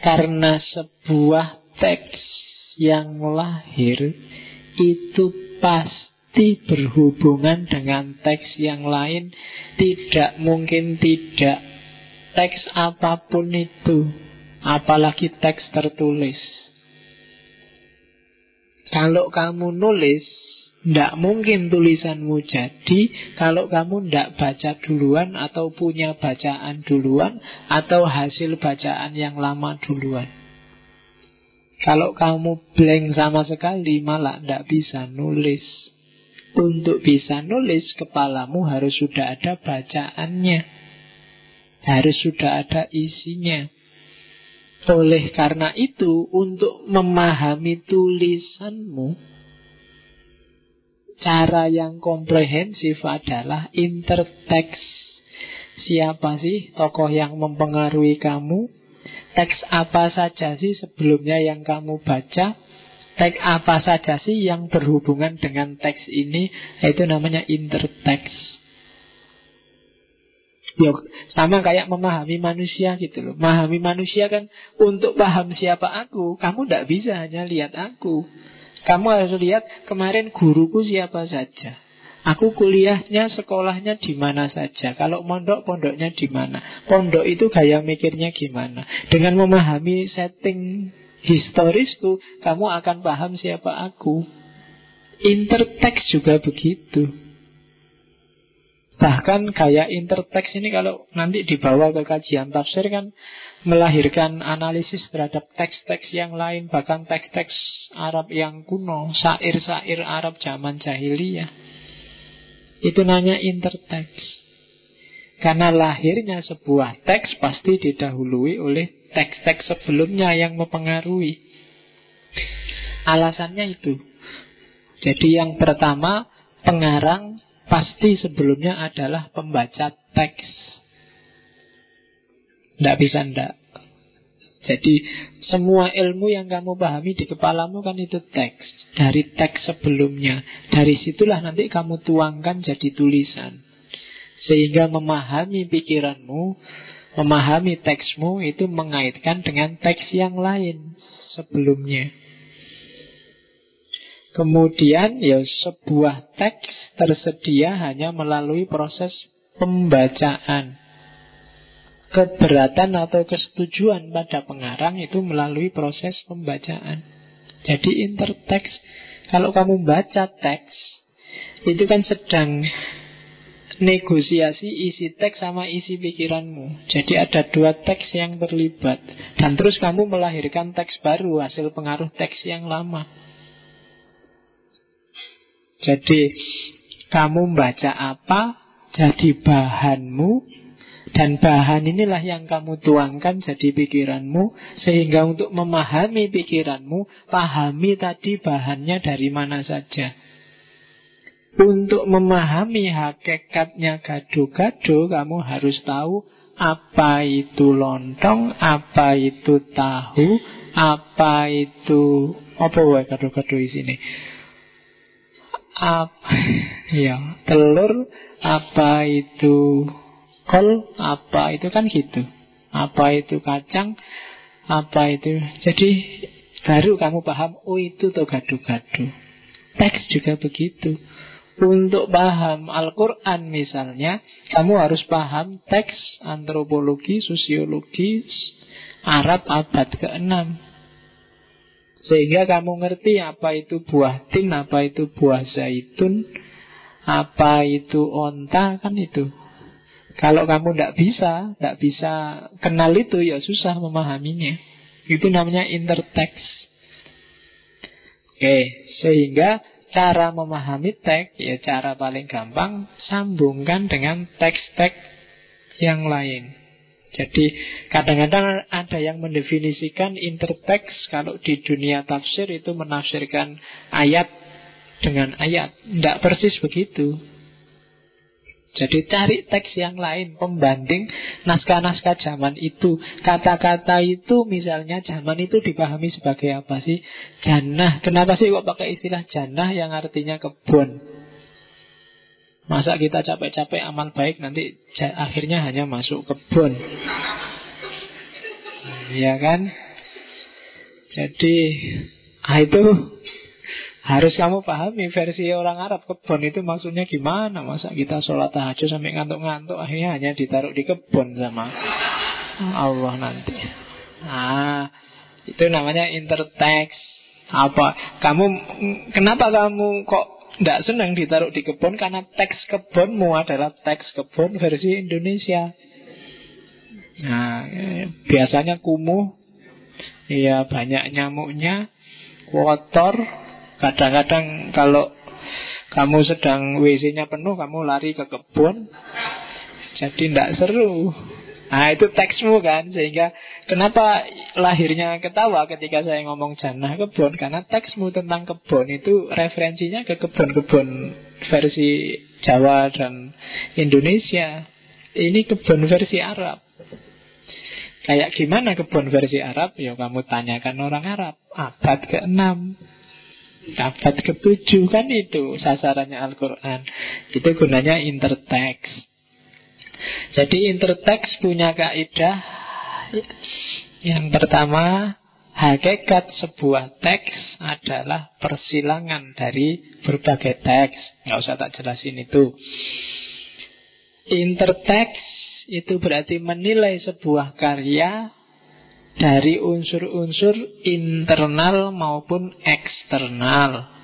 Karena sebuah teks yang lahir itu pasti berhubungan dengan teks yang lain. Tidak mungkin tidak. Teks apapun itu, apalagi teks tertulis. Kalau kamu nulis, tidak mungkin tulisanmu jadi kalau kamu tidak baca duluan, atau punya bacaan duluan, atau hasil bacaan yang lama duluan. Kalau kamu blank sama sekali, malah tidak bisa nulis. Untuk bisa nulis, kepalamu harus sudah ada bacaannya, harus sudah ada isinya. Oleh karena itu, untuk memahami tulisanmu, cara yang komprehensif adalah interteks. Siapa sih tokoh yang mempengaruhi kamu? Teks apa saja sih sebelumnya yang kamu baca? Teks apa saja sih yang berhubungan dengan teks ini? Itu namanya interteks. Ya, sama kayak memahami manusia gitu loh. Memahami manusia kan, untuk paham siapa aku, kamu tidak bisa hanya lihat aku. Kamu harus lihat kemarin guruku siapa saja, aku kuliahnya, sekolahnya di mana saja. Kalau mondok, pondoknya di mana. Pondok itu gaya mikirnya gimana. Dengan memahami setting historisku, kamu akan paham siapa aku. Interteks juga begitu. Bahkan gaya interteks ini kalau nanti dibawa ke kajian tafsir kan melahirkan analisis terhadap teks-teks yang lain. Bahkan teks-teks Arab yang kuno, syair-syair Arab zaman jahiliyah. Itu namanya interteks. Karena lahirnya sebuah teks pasti didahului oleh teks-teks sebelumnya yang mempengaruhi. Alasannya itu. Jadi yang pertama, pengarang pasti sebelumnya adalah pembaca teks. Tidak bisa ndak. Jadi semua ilmu yang kamu pahami di kepalamu kan itu teks. Dari teks sebelumnya. Dari situlah nanti kamu tuangkan jadi tulisan. Sehingga memahami pikiranmu, memahami teksmu itu mengaitkan dengan teks yang lain sebelumnya. Kemudian ya sebuah teks tersedia hanya melalui proses pembacaan. Keberatan atau kesetujuan pada pengarang itu melalui proses pembacaan. Jadi interteks. Kalau kamu baca teks, itu kan sedang negosiasi isi teks sama isi pikiranmu. Jadi ada dua teks yang terlibat. Dan terus kamu melahirkan teks baru hasil pengaruh teks yang lama. Jadi kamu baca apa jadi bahanmu. Dan bahan inilah yang kamu tuangkan jadi pikiranmu. Sehingga untuk memahami pikiranmu, pahami tadi bahannya dari mana saja. Untuk memahami hakikatnya gado-gado, kamu harus tahu apa itu lontong, apa itu tahu, apa itu apa wae gado-gado di sini. Apa ya, telur, apa itu kol, apa itu kan gitu, apa itu kacang, apa itu. Jadi baru kamu paham, oh itu toh gado-gado. Teks juga begitu. Untuk paham Al-Quran misalnya, kamu harus paham teks antropologi, sosiologi Arab abad keenam. Sehingga kamu ngerti apa itu buah tin, apa itu buah zaitun, apa itu onta, kan itu. Kalau kamu tidak bisa, tidak bisa kenal itu, ya susah memahaminya. Itu namanya interteks. Oke, sehingga cara memahami teks, ya cara paling gampang, sambungkan dengan teks-teks yang lain. Jadi kadang-kadang ada yang mendefinisikan interteks kalau di dunia tafsir itu menafsirkan ayat dengan ayat. Tidak persis begitu. Jadi cari teks yang lain, pembanding naskah-naskah zaman itu. Kata-kata itu misalnya zaman itu dipahami sebagai apa sih? Jannah. Kenapa sih kok pakai istilah jannah yang artinya kebun? Masa kita capek-capek amal baik nanti akhirnya hanya masuk kebun. Iya kan? Jadi itu harus kamu pahami versi orang Arab. Kebun itu maksudnya gimana? Masa kita sholat tahajud sampai ngantuk-ngantuk, akhirnya hanya ditaruh di kebun sama Allah nanti. Ah, itu namanya interteks. Apa? Kamu kenapa kamu kok tidak senang ditaruh di kebun? Karena teks kebunmu adalah teks kebun versi Indonesia. Nah, biasanya kumuh, ya banyak nyamuknya, kotor. Kadang-kadang kalau kamu sedang W C-nya penuh, kamu lari ke kebun. Jadi tidak seru. Nah itu teksmu kan. Sehingga kenapa lahirnya ketawa ketika saya ngomong jannah kebun. Karena teksmu tentang kebun itu referensinya ke kebun-kebun versi Jawa dan Indonesia. Ini kebun versi Arab. Kayak gimana kebun versi Arab? Ya kamu tanyakan orang Arab. Abad keenam, abad ketujuh, kan itu sasarannya Al-Quran. Itu gunanya interteks. Jadi interteks punya kaidah. Yang pertama, hakikat sebuah teks adalah persilangan dari berbagai teks. Nggak usah tak jelasin itu. Interteks itu berarti menilai sebuah karya dari unsur-unsur internal maupun eksternal.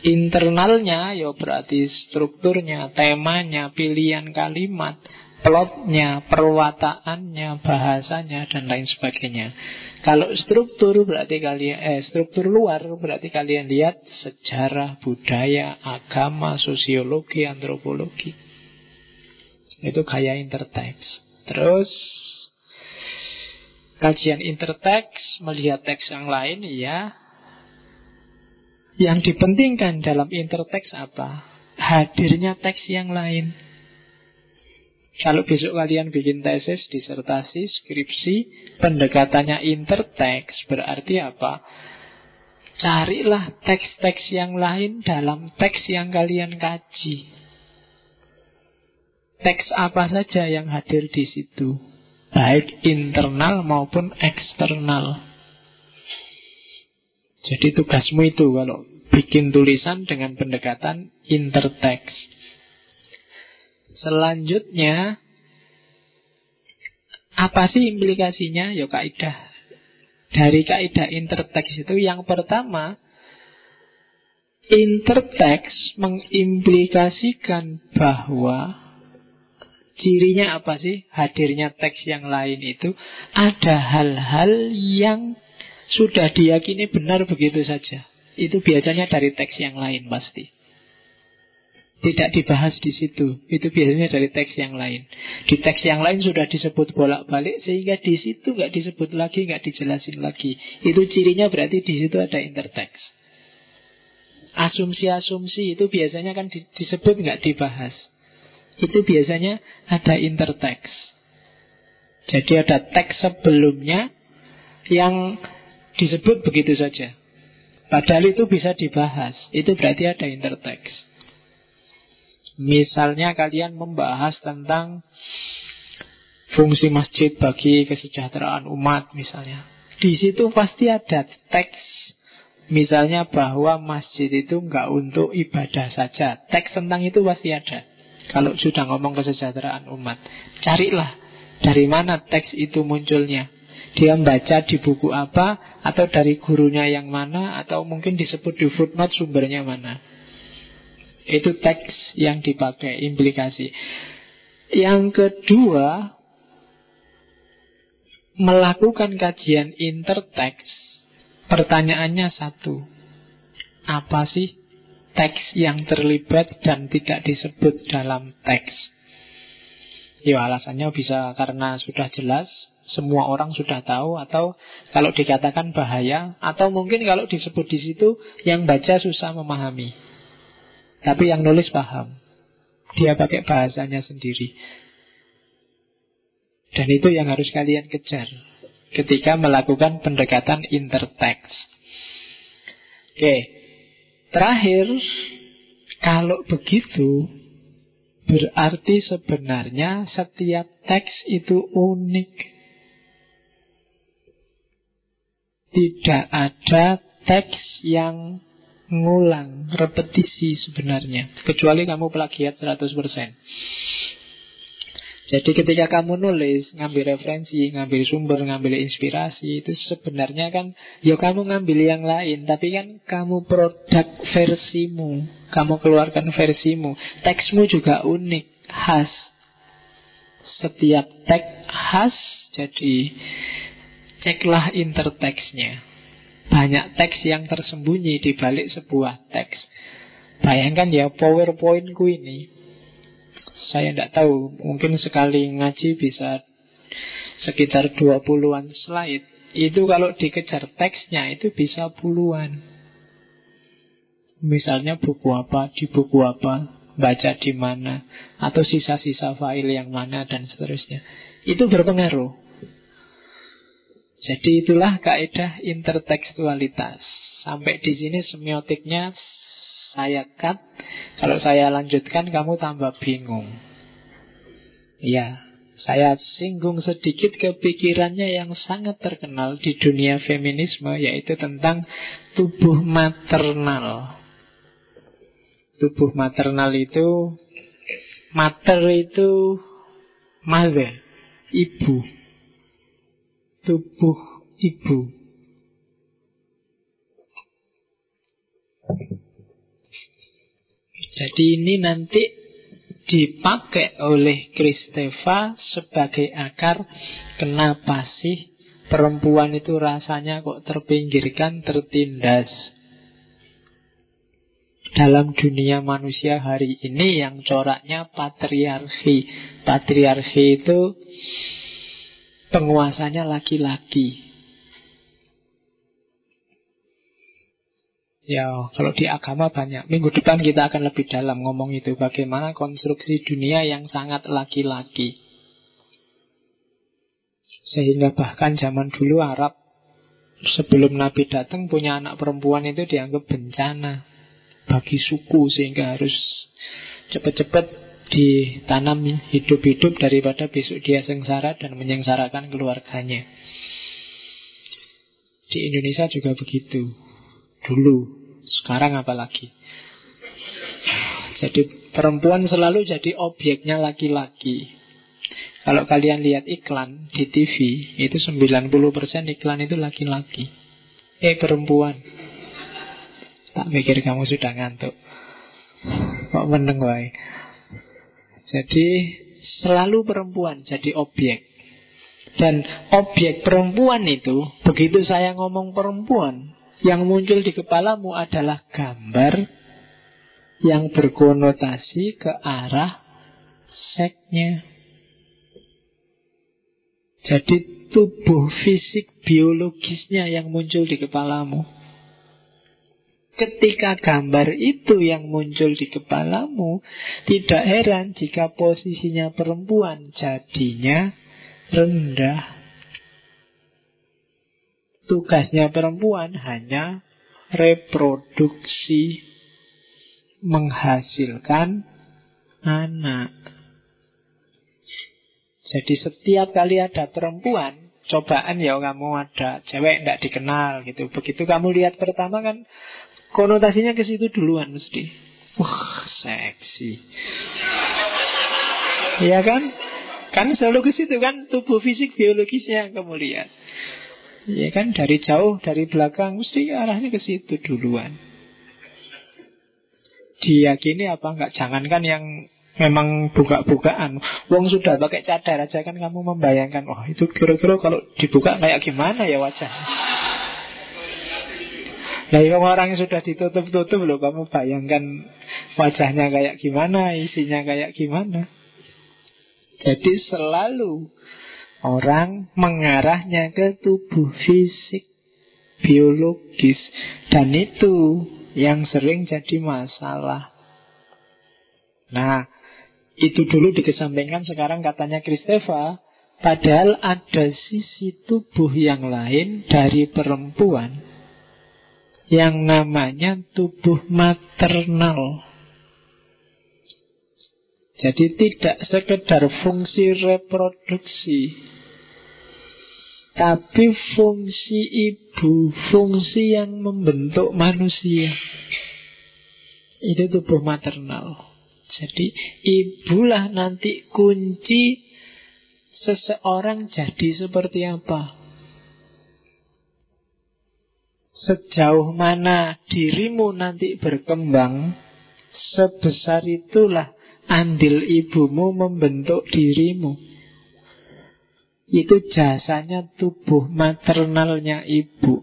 Internalnya ya berarti strukturnya, temanya, pilihan kalimat, plotnya, perwataannya, bahasanya, dan lain sebagainya. Kalau struktur berarti kalian eh, struktur luar berarti kalian lihat sejarah, budaya, agama, sosiologi, antropologi. Itu gaya interteks. Terus kajian interteks melihat teks yang lain, ya. Yang dipentingkan dalam interteks apa? Hadirnya teks yang lain. Kalau besok kalian bikin tesis, disertasi, skripsi, pendekatannya interteks, berarti apa? Carilah teks-teks yang lain dalam teks yang kalian kaji. Teks apa saja yang hadir di situ, baik internal maupun eksternal. Jadi tugasmu itu kalau bikin tulisan dengan pendekatan interteks. Selanjutnya, apa sih implikasinya? Ya kaidah. Dari kaidah interteks itu yang pertama, interteks mengimplikasikan bahwa cirinya apa sih? Hadirnya teks yang lain itu ada hal-hal yang sudah diyakini benar begitu saja. Itu biasanya dari teks yang lain pasti. Tidak dibahas di situ. Itu biasanya dari teks yang lain. Di teks yang lain sudah disebut bolak-balik, sehingga di situ nggak disebut lagi, nggak dijelasin lagi. Itu cirinya berarti di situ ada interteks. Asumsi-asumsi itu biasanya kan disebut nggak dibahas. Itu biasanya ada interteks. Jadi ada teks sebelumnya yang disebut begitu saja. Padahal itu bisa dibahas. Itu berarti ada interteks. Misalnya kalian membahas tentang fungsi masjid bagi kesejahteraan umat misalnya. Di situ pasti ada teks. Misalnya bahwa masjid itu enggak untuk ibadah saja. Teks tentang itu pasti ada. Kalau sudah ngomong kesejahteraan umat, carilah dari mana teks itu munculnya. Dia membaca di buku apa, atau dari gurunya yang mana, atau mungkin disebut di footnote sumbernya mana. Itu teks yang dipakai, implikasi. Yang kedua, melakukan kajian interteks, pertanyaannya satu. Apa sih teks yang terlibat dan tidak disebut dalam teks? Ya alasannya bisa karena sudah jelas, semua orang sudah tahu, atau kalau dikatakan bahaya, atau mungkin kalau disebut di situ yang baca susah memahami. Tapi yang nulis paham. Dia pakai bahasanya sendiri. Dan itu yang harus kalian kejar ketika melakukan pendekatan interteks. Oke. Terakhir, kalau begitu berarti sebenarnya setiap teks itu unik. Tidak ada teks yang ngulang, repetisi sebenarnya, kecuali kamu plagiat seratus persen. Jadi ketika kamu nulis, ngambil referensi, ngambil sumber, ngambil inspirasi, itu sebenarnya kan ya kamu ngambil yang lain, tapi kan kamu produk versimu, kamu keluarkan versimu. Teksmu juga unik, khas. Setiap teks khas. Jadi ceklah interteksnya. Banyak teks yang tersembunyi di balik sebuah teks. Bayangkan ya PowerPoint-ku ini. Saya tidak tahu, mungkin sekali ngaji bisa sekitar dua puluhan slide. Itu kalau dikejar teksnya itu bisa puluhan. Misalnya buku apa, di buku apa, baca di mana, atau sisa-sisa file yang mana, dan seterusnya. Itu berpengaruh. Jadi itulah kaidah intertekstualitas. Sampai di sini semiotiknya saya cut. Kalau saya lanjutkan kamu tambah bingung. Ya, saya singgung sedikit ke pikirannya yang sangat terkenal di dunia feminisme, yaitu tentang tubuh maternal. Tubuh maternal itu, mater itu mother, ibu. Tubuh ibu. Jadi ini nanti dipakai oleh Kristeva sebagai akar kenapa sih perempuan itu rasanya kok terpinggirkan, tertindas dalam dunia manusia hari ini yang coraknya patriarki. Patriarki itu penguasanya laki-laki. Ya, kalau di agama banyak. Minggu depan kita akan lebih dalam ngomong itu. Bagaimana konstruksi dunia yang sangat laki-laki. Sehingga bahkan zaman dulu Arab sebelum Nabi datang punya anak perempuan itu dianggap bencana bagi suku. Sehingga harus cepat-cepat ditanam hidup-hidup daripada besok dia sengsara dan menyengsarakan keluarganya. Di Indonesia juga begitu. Dulu. Sekarang apalagi. Jadi perempuan selalu jadi objeknya laki-laki. Kalau kalian lihat iklan di T V, itu sembilan puluh persen iklan itu laki-laki. Eh perempuan. Tak mikir kamu sudah ngantuk. Kok meneng wae. Jadi selalu perempuan jadi objek. Dan objek perempuan itu, begitu saya ngomong perempuan, yang muncul di kepalamu adalah gambar yang berkonotasi ke arah seksnya. Jadi tubuh fisik biologisnya yang muncul di kepalamu. Ketika gambar itu yang muncul di kepalamu, tidak heran jika posisinya perempuan jadinya rendah. Tugasnya perempuan hanya reproduksi, menghasilkan anak. Jadi setiap kali ada perempuan, cobaan ya kamu ada cewek tidak dikenal gitu. Begitu kamu lihat pertama kan konotasinya ke situ duluan mesti. Wah, seksi. Iya kan? Kan selalu ke situ kan tubuh fisik biologisnya kamu lihat. Ya kan, dari jauh, dari belakang mesti arahnya ke situ duluan. Diyakini apa enggak? Jangankan yang memang buka-bukaan, wong sudah pakai cadar aja kan kamu membayangkan, wah oh, itu kira-kira kalau dibuka kayak gimana ya wajahnya. Nah yang orang yang sudah ditutup-tutup loh, kamu bayangkan wajahnya kayak gimana, isinya kayak gimana. Jadi selalu orang mengarahnya ke tubuh fisik, biologis. Dan itu yang sering jadi masalah. Nah, itu dulu dikesampingkan. Sekarang katanya Kristeva, padahal ada sisi tubuh yang lain dari perempuan yang namanya tubuh maternal. Jadi tidak sekedar fungsi reproduksi, tapi fungsi ibu, fungsi yang membentuk manusia. Itu tubuh maternal. Jadi ibulah nanti kunci seseorang jadi seperti apa. Sejauh mana dirimu nanti berkembang, sebesar itulah andil ibumu membentuk dirimu. Itu jasanya tubuh maternalnya ibu.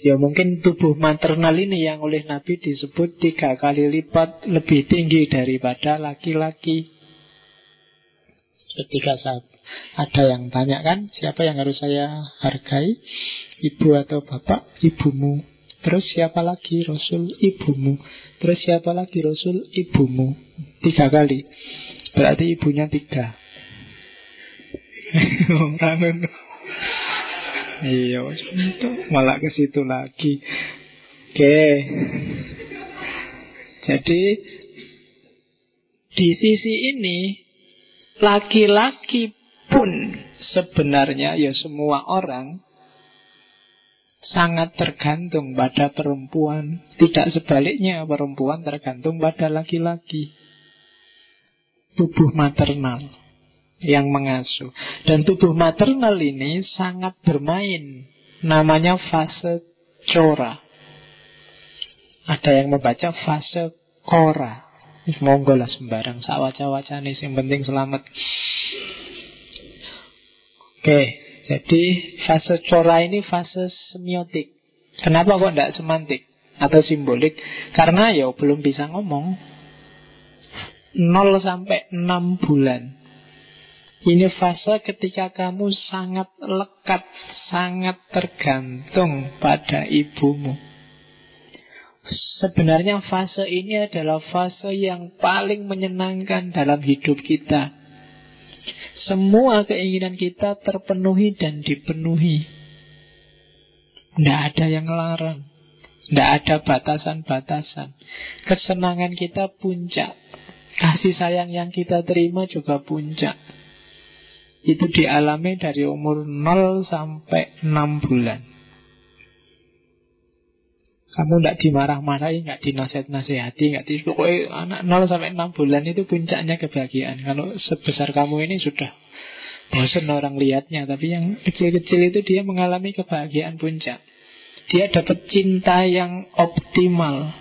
Ya mungkin tubuh maternal ini yang oleh Nabi disebut tiga kali lipat lebih tinggi daripada laki-laki. Ketika saat ada yang tanya kan, siapa yang harus saya hargai? Ibu atau bapak? Ibumu. Terus siapa lagi Rasul? Ibumu. Terus siapa lagi Rasul? Ibumu. Tiga kali. Berarti ibunya tiga. Iya, malah ke situ lagi. Oke. Jadi Di sisi ini, laki-laki pun sebenarnya, ya semua orang, sangat tergantung pada perempuan. Tidak sebaliknya, perempuan tergantung pada laki-laki. Tubuh maternal yang mengasuh. Dan tubuh maternal ini sangat bermain. Namanya fase cora. Ada yang membaca fase kora. Monggo lah sembarang sawaca-wacane, yang penting selamat. Oke, jadi fase cora ini fase semiotik. Kenapa kok tidak semantik atau simbolik? Karena ya belum bisa ngomong. Nol sampai enam bulan. Ini fase ketika kamu sangat lekat, sangat tergantung pada ibumu. Sebenarnya fase ini adalah fase yang paling menyenangkan dalam hidup kita. Semua keinginan kita terpenuhi dan dipenuhi. Tidak ada yang larang, tidak ada batasan-batasan. Kesenangan kita puncak, kasih sayang yang kita terima juga puncak. Itu dialami dari umur nol sampai enam bulan. Kamu tidak dimarah-marahi, tidak dinasehat-nasehati, tidak disukai. Anak nol sampai enam bulan itu puncaknya kebahagiaan. Kalau sebesar kamu ini sudah bosan orang lihatnya. Tapi yang kecil-kecil itu dia mengalami kebahagiaan puncak. Dia dapat cinta yang optimal.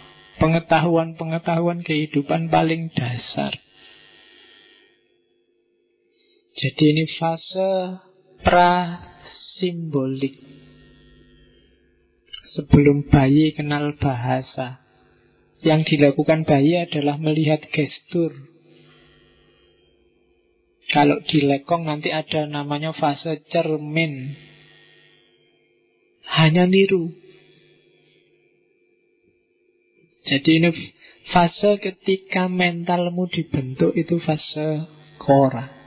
Pengetahuan-pengetahuan kehidupan paling dasar. Jadi ini fase prasimbolik. Sebelum bayi kenal bahasa, yang dilakukan bayi adalah melihat gestur. Kalau di Lekong nanti ada namanya fase cermin. Hanya niru. Jadi ini fase ketika mentalmu dibentuk, itu fase kora.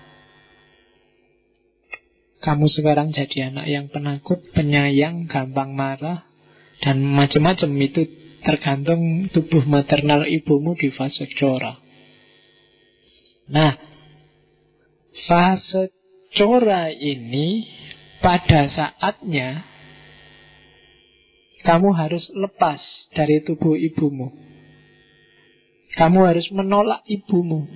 Kamu sekarang jadi anak yang penakut, penyayang, gampang marah dan macam-macam, itu tergantung tubuh maternal ibumu di fase cora. Nah, fase cora ini pada saatnya kamu harus lepas dari tubuh ibumu. Kamu harus menolak ibumu.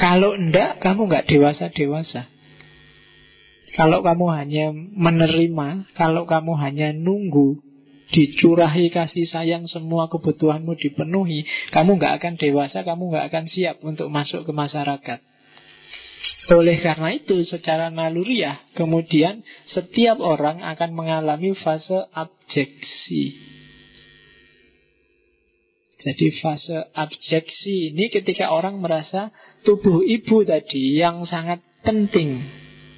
Kalau enggak, kamu enggak dewasa-dewasa. Kalau kamu hanya menerima, kalau kamu hanya nunggu dicurahi kasih sayang, semua kebutuhanmu dipenuhi, kamu gak akan dewasa, kamu gak akan siap untuk masuk ke masyarakat. Oleh karena itu, secara naluriah kemudian setiap orang akan mengalami fase abjeksi. Jadi fase abjeksi ini ketika orang merasa tubuh ibu tadi yang sangat penting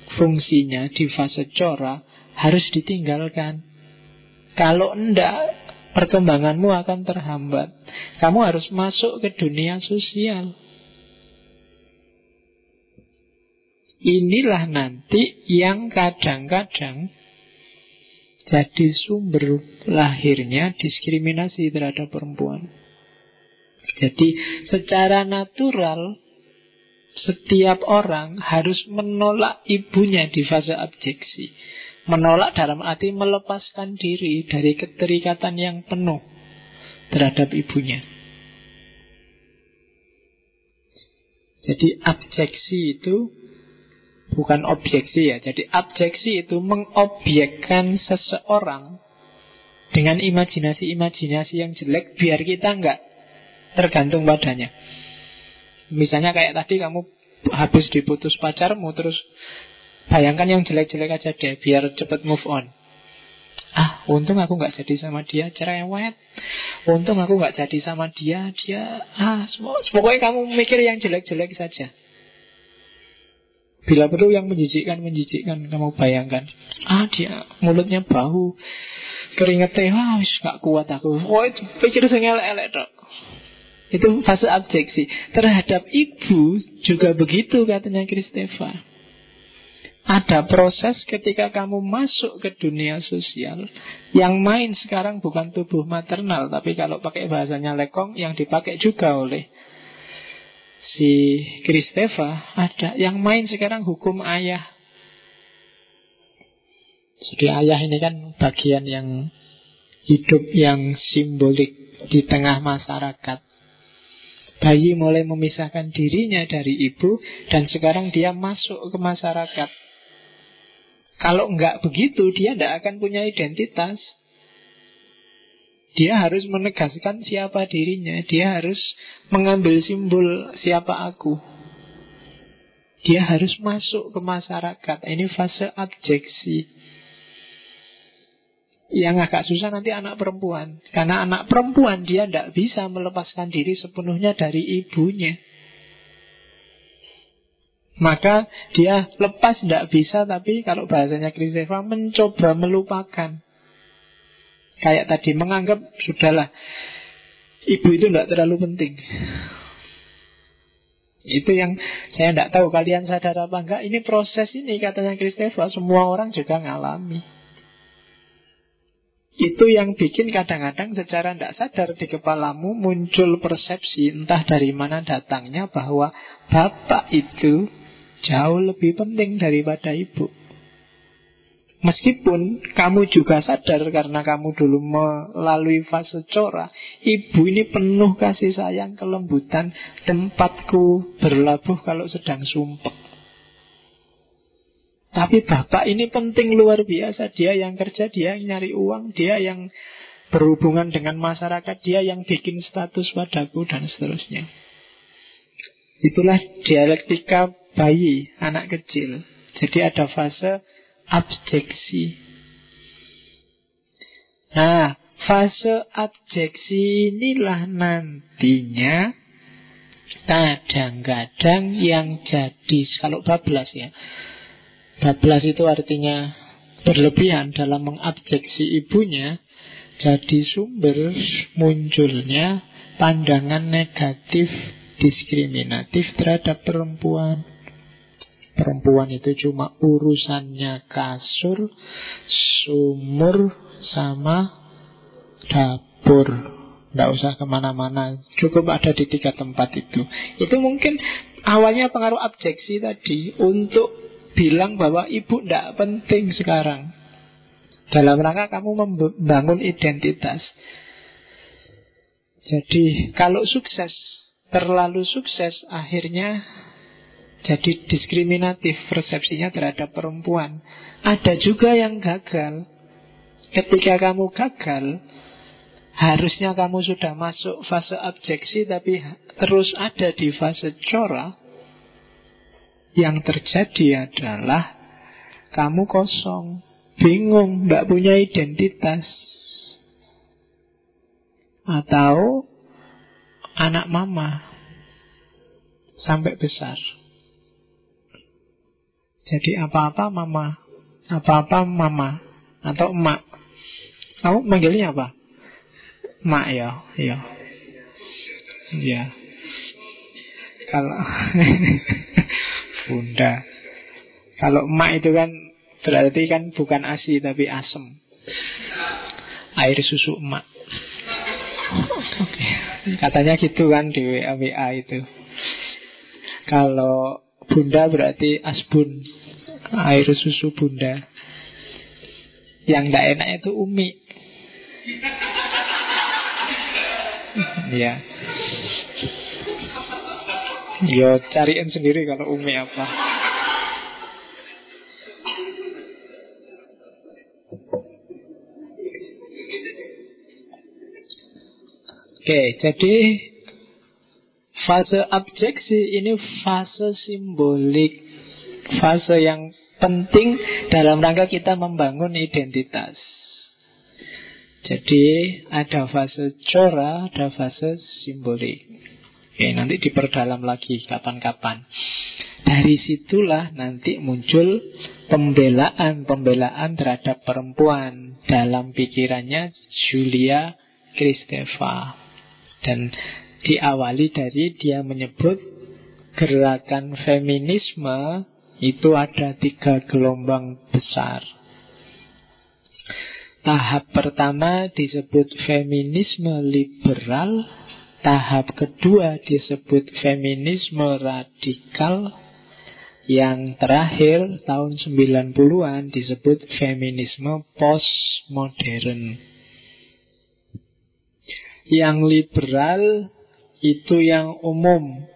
fungsinya di fase cora harus ditinggalkan. Kalau enggak, perkembanganmu akan terhambat. Kamu harus masuk ke dunia sosial. Inilah nanti yang kadang-kadang jadi sumber lahirnya diskriminasi terhadap perempuan. Jadi secara natural, setiap orang harus menolak ibunya di fase abjeksi. Menolak dalam arti melepaskan diri dari keterikatan yang penuh terhadap ibunya. Jadi abjeksi itu bukan objeksi ya. Jadi abjeksi itu mengobjekkan seseorang dengan imajinasi-imajinasi yang jelek biar kita enggak tergantung padanya. Misalnya kayak tadi kamu habis diputus pacarmu terus bayangkan yang jelek-jelek aja deh, biar cepat move on. Ah, untung aku gak jadi sama dia, cerewet. Untung aku gak jadi sama dia, dia... Ah, pokoknya kamu mikir yang jelek-jelek saja. Bila perlu yang menjijikkan-menjijikkan, kamu bayangkan. Ah, dia mulutnya bau, keringetnya, wah, gak kuat aku. Oh, itu pikir sengal elek dok. Itu fase abjeksi. Terhadap ibu juga begitu katanya Kristeva. Ada proses ketika kamu masuk ke dunia sosial. Yang main sekarang bukan tubuh maternal. Tapi kalau pakai bahasanya Lekong, yang dipakai juga oleh si Kristeva ada. Yang main sekarang hukum ayah. Jadi ayah ini kan bagian yang hidup yang simbolik di tengah masyarakat. Bayi mulai memisahkan dirinya dari ibu dan sekarang dia masuk ke masyarakat. Kalau enggak begitu, dia tidak akan punya identitas. Dia harus menegaskan siapa dirinya. Dia harus mengambil simbol siapa aku. Dia harus masuk ke masyarakat. Ini fase abjeksi. Yang agak susah nanti anak perempuan. Karena anak perempuan dia tidak bisa melepaskan diri sepenuhnya dari ibunya. Maka dia lepas tidak bisa, tapi kalau bahasanya Kristeva, mencoba melupakan. Kayak tadi, menganggap sudahlah, ibu itu tidak terlalu penting. Itu yang saya tidak tahu kalian sadar apa enggak. Ini proses ini katanya Kristeva, semua orang juga ngalami. Itu yang bikin kadang-kadang secara tidak sadar di kepalamu muncul persepsi, entah dari mana datangnya, bahwa bapak itu jauh lebih penting daripada ibu. Meskipun kamu juga sadar karena kamu dulu melalui fase cora, ibu ini penuh kasih sayang, kelembutan, tempatku berlabuh kalau sedang sumpek. Tapi bapak ini penting luar biasa, dia yang kerja, dia yang nyari uang, dia yang berhubungan dengan masyarakat, dia yang bikin status padaku dan seterusnya. Itulah dialektika bayi, anak kecil. Jadi ada fase abjeksi. Nah, fase abjeksi inilah nantinya kadang-kadang yang jadi, kalau bablas ya, bablas itu artinya berlebihan dalam mengabjeksi ibunya, jadi sumber munculnya pandangan negatif diskriminatif terhadap perempuan. Perempuan itu cuma urusannya kasur, sumur, sama dapur. Nggak usah kemana-mana, cukup ada di tiga tempat itu. Itu mungkin awalnya pengaruh abjeksi tadi, untuk bilang bahwa ibu nggak penting sekarang. Dalam rangka kamu membangun identitas. Jadi kalau sukses, terlalu sukses, akhirnya jadi diskriminatif persepsinya terhadap perempuan. Ada juga yang gagal. Ketika kamu gagal, harusnya kamu sudah masuk fase abjeksi, tapi terus ada di fase cora. Yang terjadi adalah kamu kosong, bingung, tidak punya identitas. Atau anak mama sampai besar. Jadi apa-apa mama, apa-apa mama, atau emak. Kamu manggilnya apa? Emak ya, ya. Ya. Kalau bunda. Kalau emak itu kan berarti kan bukan ASI tapi asem. Air susu emak. Katanya gitu kan di W A W A itu. Kalau bunda berarti asbun, air susu bunda. Yang tidak enak itu umi. Ya. Yo cariin sendiri kalau umi apa. Oke, jadi fase abjeksi ini fase simbolik, fase yang penting dalam rangka kita membangun identitas. Jadi ada fase cora, ada fase simbolik. Oke, nanti diperdalam lagi kapan-kapan. Dari situlah nanti muncul pembelaan-pembelaan terhadap perempuan dalam pikirannya Julia Kristeva. Dan diawali dari dia menyebut gerakan feminisme itu ada tiga gelombang besar. Tahap pertama disebut feminisme liberal, Tahap kedua disebut feminisme radikal. Yang terakhir tahun sembilan puluhan disebut feminisme postmodern. Yang liberal itu yang umum.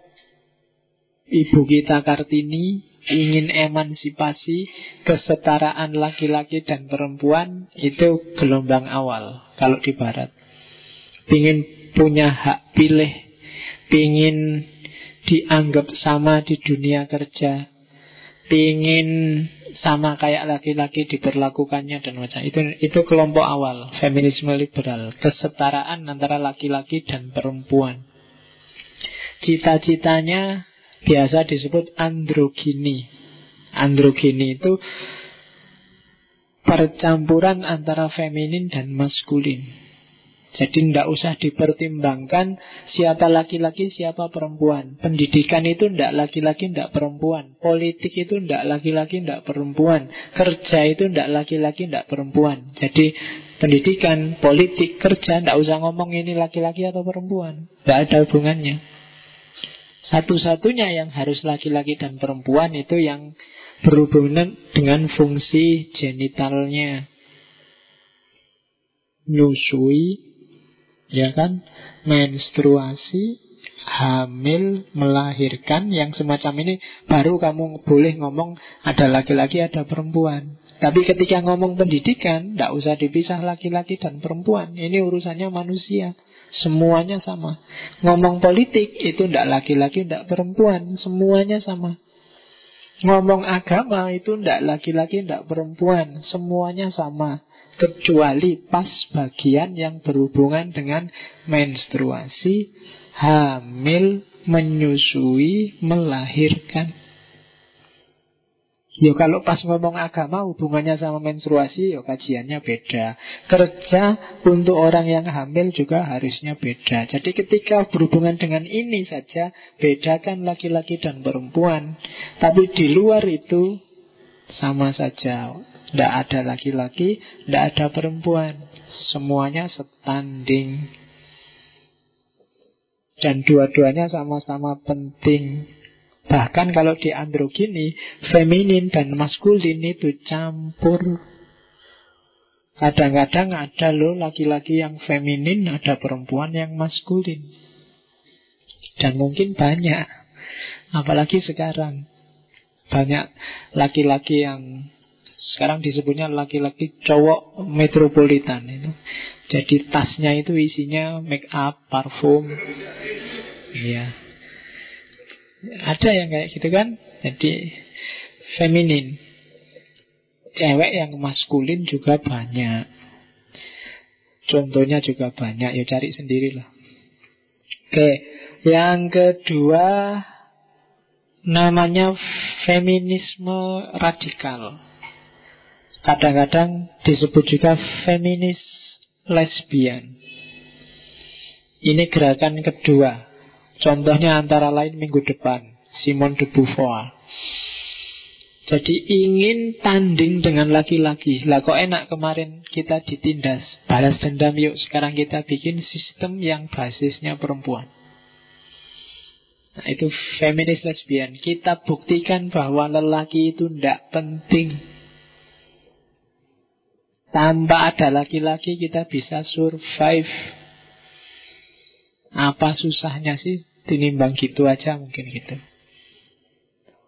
Ibu kita Kartini ingin emansipasi, kesetaraan laki-laki dan perempuan. Itu gelombang awal kalau di barat. Ingin punya hak pilih, pingin dianggap sama di dunia kerja, pingin sama kayak laki-laki diperlakukannya dan macam itu. Itu kelompok awal feminisme liberal, kesetaraan antara laki-laki dan perempuan. Cita-citanya biasa disebut androgini. Androgini itu percampuran antara feminin dan maskulin. Jadi tidak usah dipertimbangkan siapa laki-laki, siapa perempuan. Pendidikan itu tidak laki-laki, tidak perempuan. Politik itu tidak laki-laki, tidak perempuan. Kerja itu tidak laki-laki, tidak perempuan. Jadi pendidikan, politik, kerja, tidak usah ngomong ini laki-laki atau perempuan. Tidak ada hubungannya. Satu-satunya yang harus laki-laki dan perempuan itu yang berhubungan dengan fungsi genitalnya. Nyusui, ya kan, menstruasi, hamil, melahirkan, yang semacam ini baru kamu boleh ngomong ada laki-laki, ada perempuan. Tapi ketika ngomong pendidikan, tidak usah dipisah laki-laki dan perempuan. Ini urusannya manusia, semuanya sama. Ngomong politik itu tidak laki-laki, tidak perempuan, semuanya sama. Ngomong agama itu tidak laki-laki, tidak perempuan, semuanya sama. Kecuali pas bagian yang berhubungan dengan menstruasi, hamil, menyusui, melahirkan. Yo kalau pas ngomong agama hubungannya sama menstruasi, yo kajiannya beda. Kerja untuk orang yang hamil juga harusnya beda. Jadi ketika berhubungan dengan ini saja, bedakan laki-laki dan perempuan. Tapi di luar itu sama saja. Tidak ada laki-laki, tidak ada perempuan. Semuanya setanding. Dan dua-duanya sama-sama penting. Bahkan kalau di androgini, feminin dan maskulin itu campur. Kadang-kadang ada loh laki-laki yang feminin, ada perempuan yang maskulin. Dan mungkin banyak. Apalagi sekarang. Banyak laki-laki yang... sekarang disebutnya laki-laki cowok metropolitan itu. Jadi tasnya itu isinya make up, parfum. Iya. Ada yang kayak gitu kan? Jadi feminin. Cewek yang maskulin juga banyak. Contohnya juga banyak, ya cari sendirilah. Oke, yang kedua namanya feminisme radikal. Kadang-kadang disebut juga feminis lesbian. Ini gerakan kedua. Contohnya antara lain minggu depan, Simone de Beauvoir. Jadi ingin tanding dengan laki-laki. Lah kok enak kemarin kita ditindas, balas dendam yuk. Sekarang kita bikin sistem yang basisnya perempuan. Nah itu feminis lesbian. Kita buktikan bahwa lelaki itu tidak penting. Tanpa ada laki-laki kita bisa survive. Apa susahnya sih tinimbang gitu aja mungkin gitu.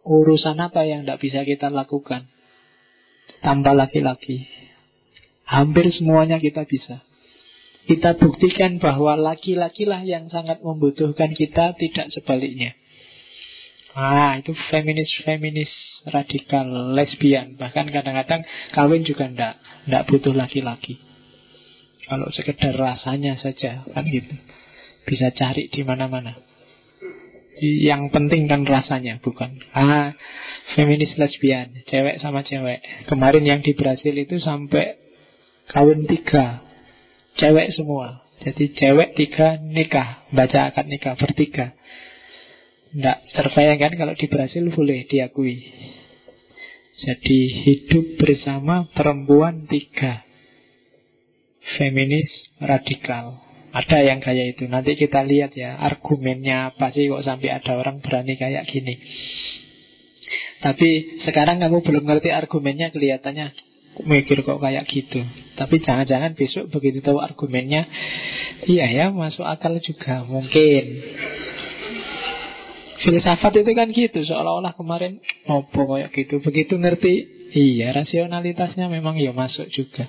Urusan apa yang tidak bisa kita lakukan tanpa laki-laki? Hampir semuanya kita bisa. Kita buktikan bahwa laki-lakilah yang sangat membutuhkan kita, tidak sebaliknya. Ah, itu feminis-feminis radikal lesbian. Bahkan kadang-kadang kawin juga enggak, enggak butuh laki-laki. Kalau sekedar rasanya saja kan gitu. Bisa cari di mana-mana. Yang penting kan rasanya, bukan. Ah, feminis lesbian, cewek sama cewek. Kemarin yang di Brasil itu sampai kawin tiga. Cewek semua. Jadi cewek tiga nikah, baca akad nikah bertiga. Tidak terbayangkan kalau di Brasil boleh diakui. Jadi hidup bersama perempuan tiga. Feminis radikal. Ada yang kayak itu. Nanti kita lihat ya argumennya apa sih kok sampai ada orang berani kayak gini. Tapi sekarang kamu belum ngerti argumennya, kelihatannya mikir kok kayak gitu. Tapi jangan-jangan besok begitu tahu argumennya, iya ya masuk akal juga mungkin. Filsafat itu kan gitu, seolah-olah kemarin opo kayak gitu, begitu ngerti, iya rasionalitasnya memang ya masuk juga.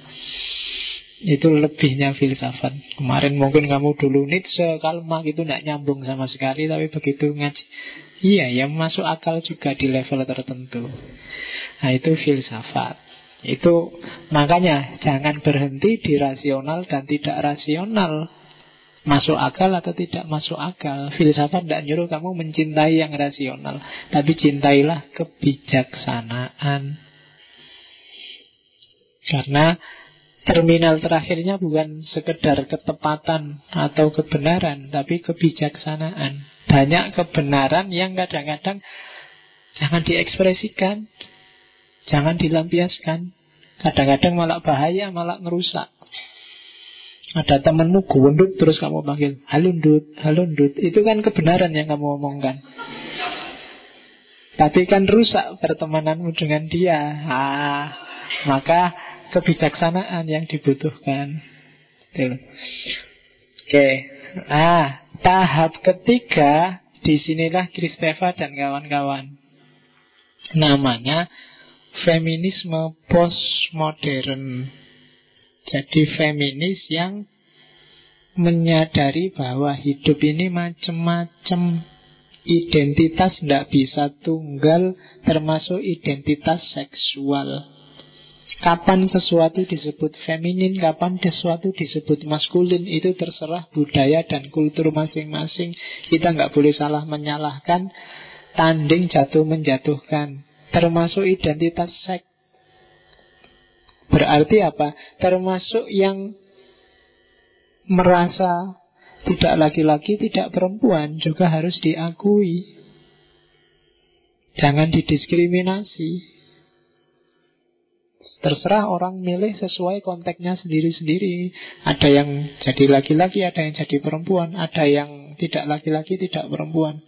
Itu lebihnya filsafat. Kemarin mungkin kamu dulu Nietzsche, Kalma gitu tidak nyambung sama sekali, tapi begitu ngaji, iya ya masuk akal juga di level tertentu. Nah itu filsafat. Itu makanya jangan berhenti di rasional dan tidak rasional, masuk akal atau tidak masuk akal. Filsafat tidak nyuruh kamu mencintai yang rasional, tapi cintailah kebijaksanaan. Karena terminal terakhirnya bukan sekedar ketepatan atau kebenaran, tapi kebijaksanaan. Banyak kebenaran yang kadang-kadang jangan diekspresikan, jangan dilampiaskan. Kadang-kadang malah bahaya, malah ngerusak. Ada temenmu gundut terus kamu panggil halundut, halundut. Itu kan kebenaran yang kamu omongkan, tapi kan rusak pertemananmu dengan dia. Ah, maka kebijaksanaan yang dibutuhkan. Oke, okay. Nah, tahap ketiga disinilah Kristeva dan kawan-kawan, namanya feminisme postmodern. Jadi feminis yang menyadari bahwa hidup ini macam-macam, identitas tidak bisa tunggal, termasuk identitas seksual. Kapan sesuatu disebut feminin, kapan sesuatu disebut maskulin, itu terserah budaya dan kultur masing-masing. Kita nggak boleh salah menyalahkan, tanding jatuh menjatuhkan. Termasuk identitas seks. Berarti apa? Termasuk yang merasa tidak laki-laki, tidak perempuan, juga harus diakui. Jangan didiskriminasi. Terserah orang milih sesuai konteksnya sendiri-sendiri. Ada yang jadi laki-laki, ada yang jadi perempuan, ada yang tidak laki-laki, tidak perempuan.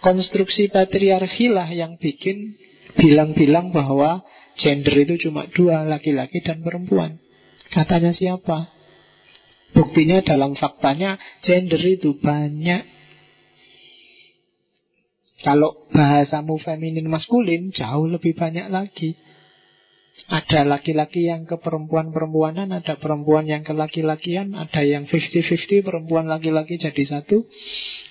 Konstruksi patriarkilah yang bikin bilang-bilang bahwa gender itu cuma dua, laki-laki dan perempuan. Katanya siapa? Buktinya dalam faktanya gender itu banyak. Kalau bahasamu feminin maskulin, jauh lebih banyak lagi. Ada laki-laki yang ke perempuan-perempuanan, ada perempuan yang ke laki-lakian, ada yang lima puluh lima puluh perempuan laki-laki jadi satu,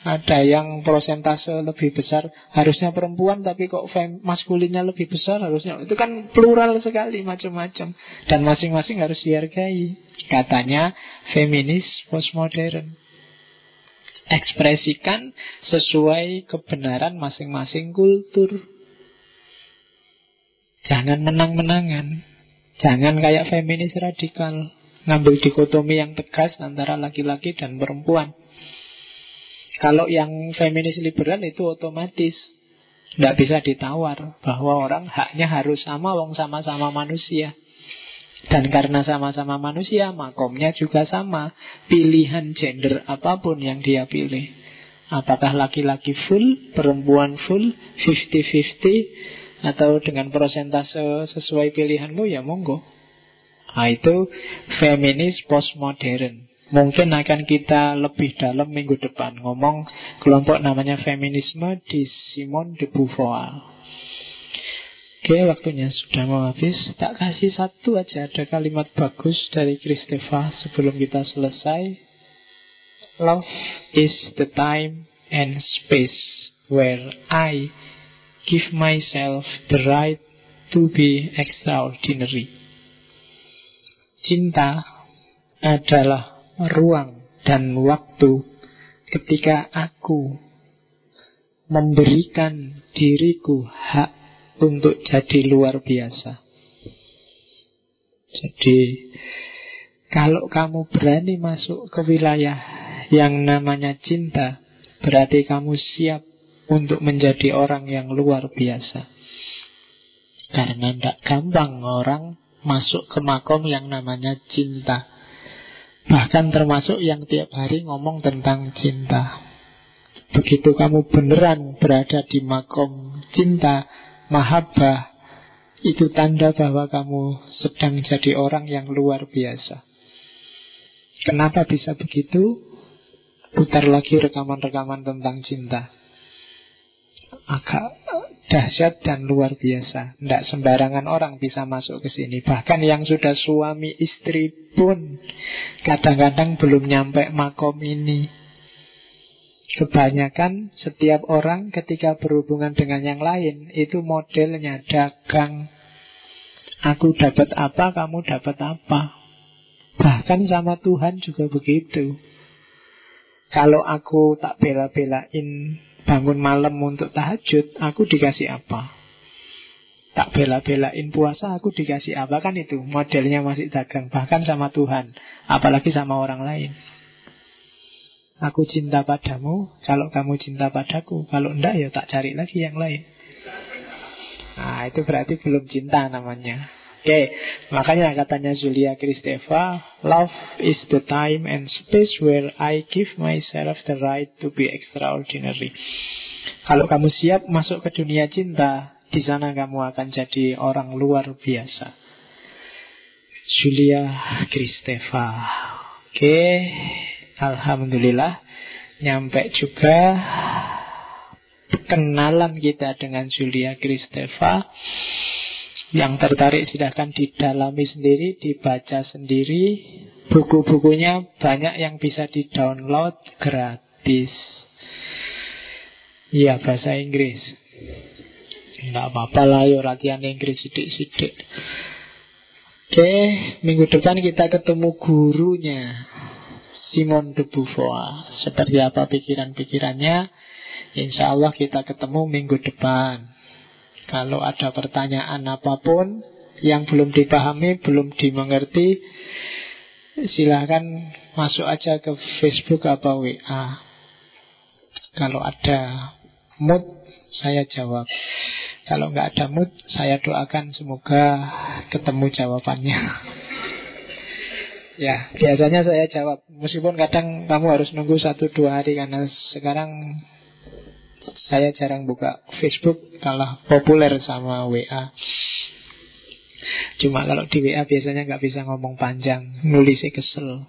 ada yang prosentase lebih besar harusnya perempuan tapi kok fem, maskulinnya lebih besar harusnya. Itu kan plural sekali, macam-macam, dan masing-masing harus dihargai. Katanya feminis postmodern, ekspresikan sesuai kebenaran masing-masing kultur. Jangan menang-menangan. Jangan kayak feminis radikal, ngambil dikotomi yang tegas antara laki-laki dan perempuan. Kalau yang feminis liberal itu otomatis, tidak bisa ditawar, bahwa orang haknya harus sama, wong sama-sama manusia. Dan karena sama-sama manusia, makomnya juga sama. Pilihan gender apapun yang dia pilih, apakah laki-laki full, perempuan full, lima puluh lima puluh, atau dengan persentase sesuai pilihanmu, ya monggo. Nah itu feminis postmodern. Mungkin akan kita lebih dalam minggu depan ngomong kelompok namanya feminisme di Simone de Beauvoir. Oke, waktunya sudah mau habis. Tak kasih satu aja, ada kalimat bagus dari Kristeva sebelum kita selesai. Love is the time and space where I give myself the right to be extraordinary. Cinta adalah ruang dan waktu ketika aku memberikan diriku hak untuk jadi luar biasa. Jadi kalau kamu berani masuk ke wilayah yang namanya cinta, berarti kamu siap untuk menjadi orang yang luar biasa. Karena tidak gampang orang masuk ke makom yang namanya cinta. Bahkan termasuk yang tiap hari ngomong tentang cinta. Begitu kamu beneran berada di makom cinta, mahabbah, itu tanda bahwa kamu sedang jadi orang yang luar biasa. Kenapa bisa begitu? Putar lagi rekaman-rekaman tentang cinta. Agak dahsyat dan luar biasa. Tidak sembarangan orang bisa masuk ke sini. Bahkan yang sudah suami istri pun kadang-kadang belum nyampe makom ini. Kebanyakan setiap orang ketika berhubungan dengan yang lain itu modelnya dagang. Aku dapat apa, kamu dapat apa. Bahkan sama Tuhan juga begitu. Kalau aku tak bela-belain bangun malam untuk tahajud, aku dikasih apa? Tak bela-belain puasa, aku dikasih apa? Kan itu modelnya masih dagang. Bahkan sama Tuhan, apalagi sama orang lain. Aku cinta padamu, kalau kamu cinta padaku. Kalau enggak ya tak cari lagi yang lain. Nah itu berarti belum cinta namanya. Oke, okay. Makanya katanya Julia Kristeva, love is the time and space where I give myself the right to be extraordinary. Kalau kamu siap masuk ke dunia cinta, di sana kamu akan jadi orang luar biasa. Julia Kristeva. Oke, okay. Alhamdulillah, nyampe juga kenalan kita dengan Julia Kristeva. Yang tertarik silahkan didalami sendiri, dibaca sendiri. Buku-bukunya banyak yang bisa di-download gratis. Iya, bahasa Inggris. Enggak apa-apa lah, yuk latihan Inggris sidik-sidik. Oke, minggu depan kita ketemu gurunya, Simone de Beauvoir. Seperti apa pikiran-pikirannya? Insya Allah kita ketemu minggu depan. Kalau ada pertanyaan apapun yang belum dipahami, belum dimengerti, silahkan masuk aja ke Facebook atau W A. Kalau ada mood, saya jawab. Kalau nggak ada mood, saya doakan semoga ketemu jawabannya. Ya, biasanya saya jawab. Meskipun kadang kamu harus nunggu satu sampai dua hari, karena sekarang saya jarang buka Facebook, kalah populer sama W A. Cuma kalau di W A biasanya nggak bisa ngomong panjang, nulisnya kesel,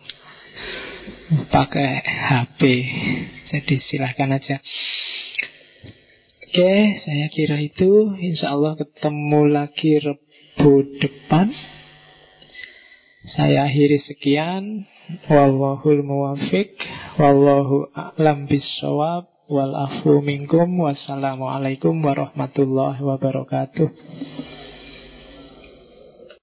pakai H P. Jadi silahkan aja. Oke, saya kira itu. Insya Allah ketemu lagi Rabu depan. Saya akhiri sekian. Wallahul muwafiq, wallahu a'lam bissawab, wal afu minkum. Wassalamualaikum warahmatullahi wabarakatuh.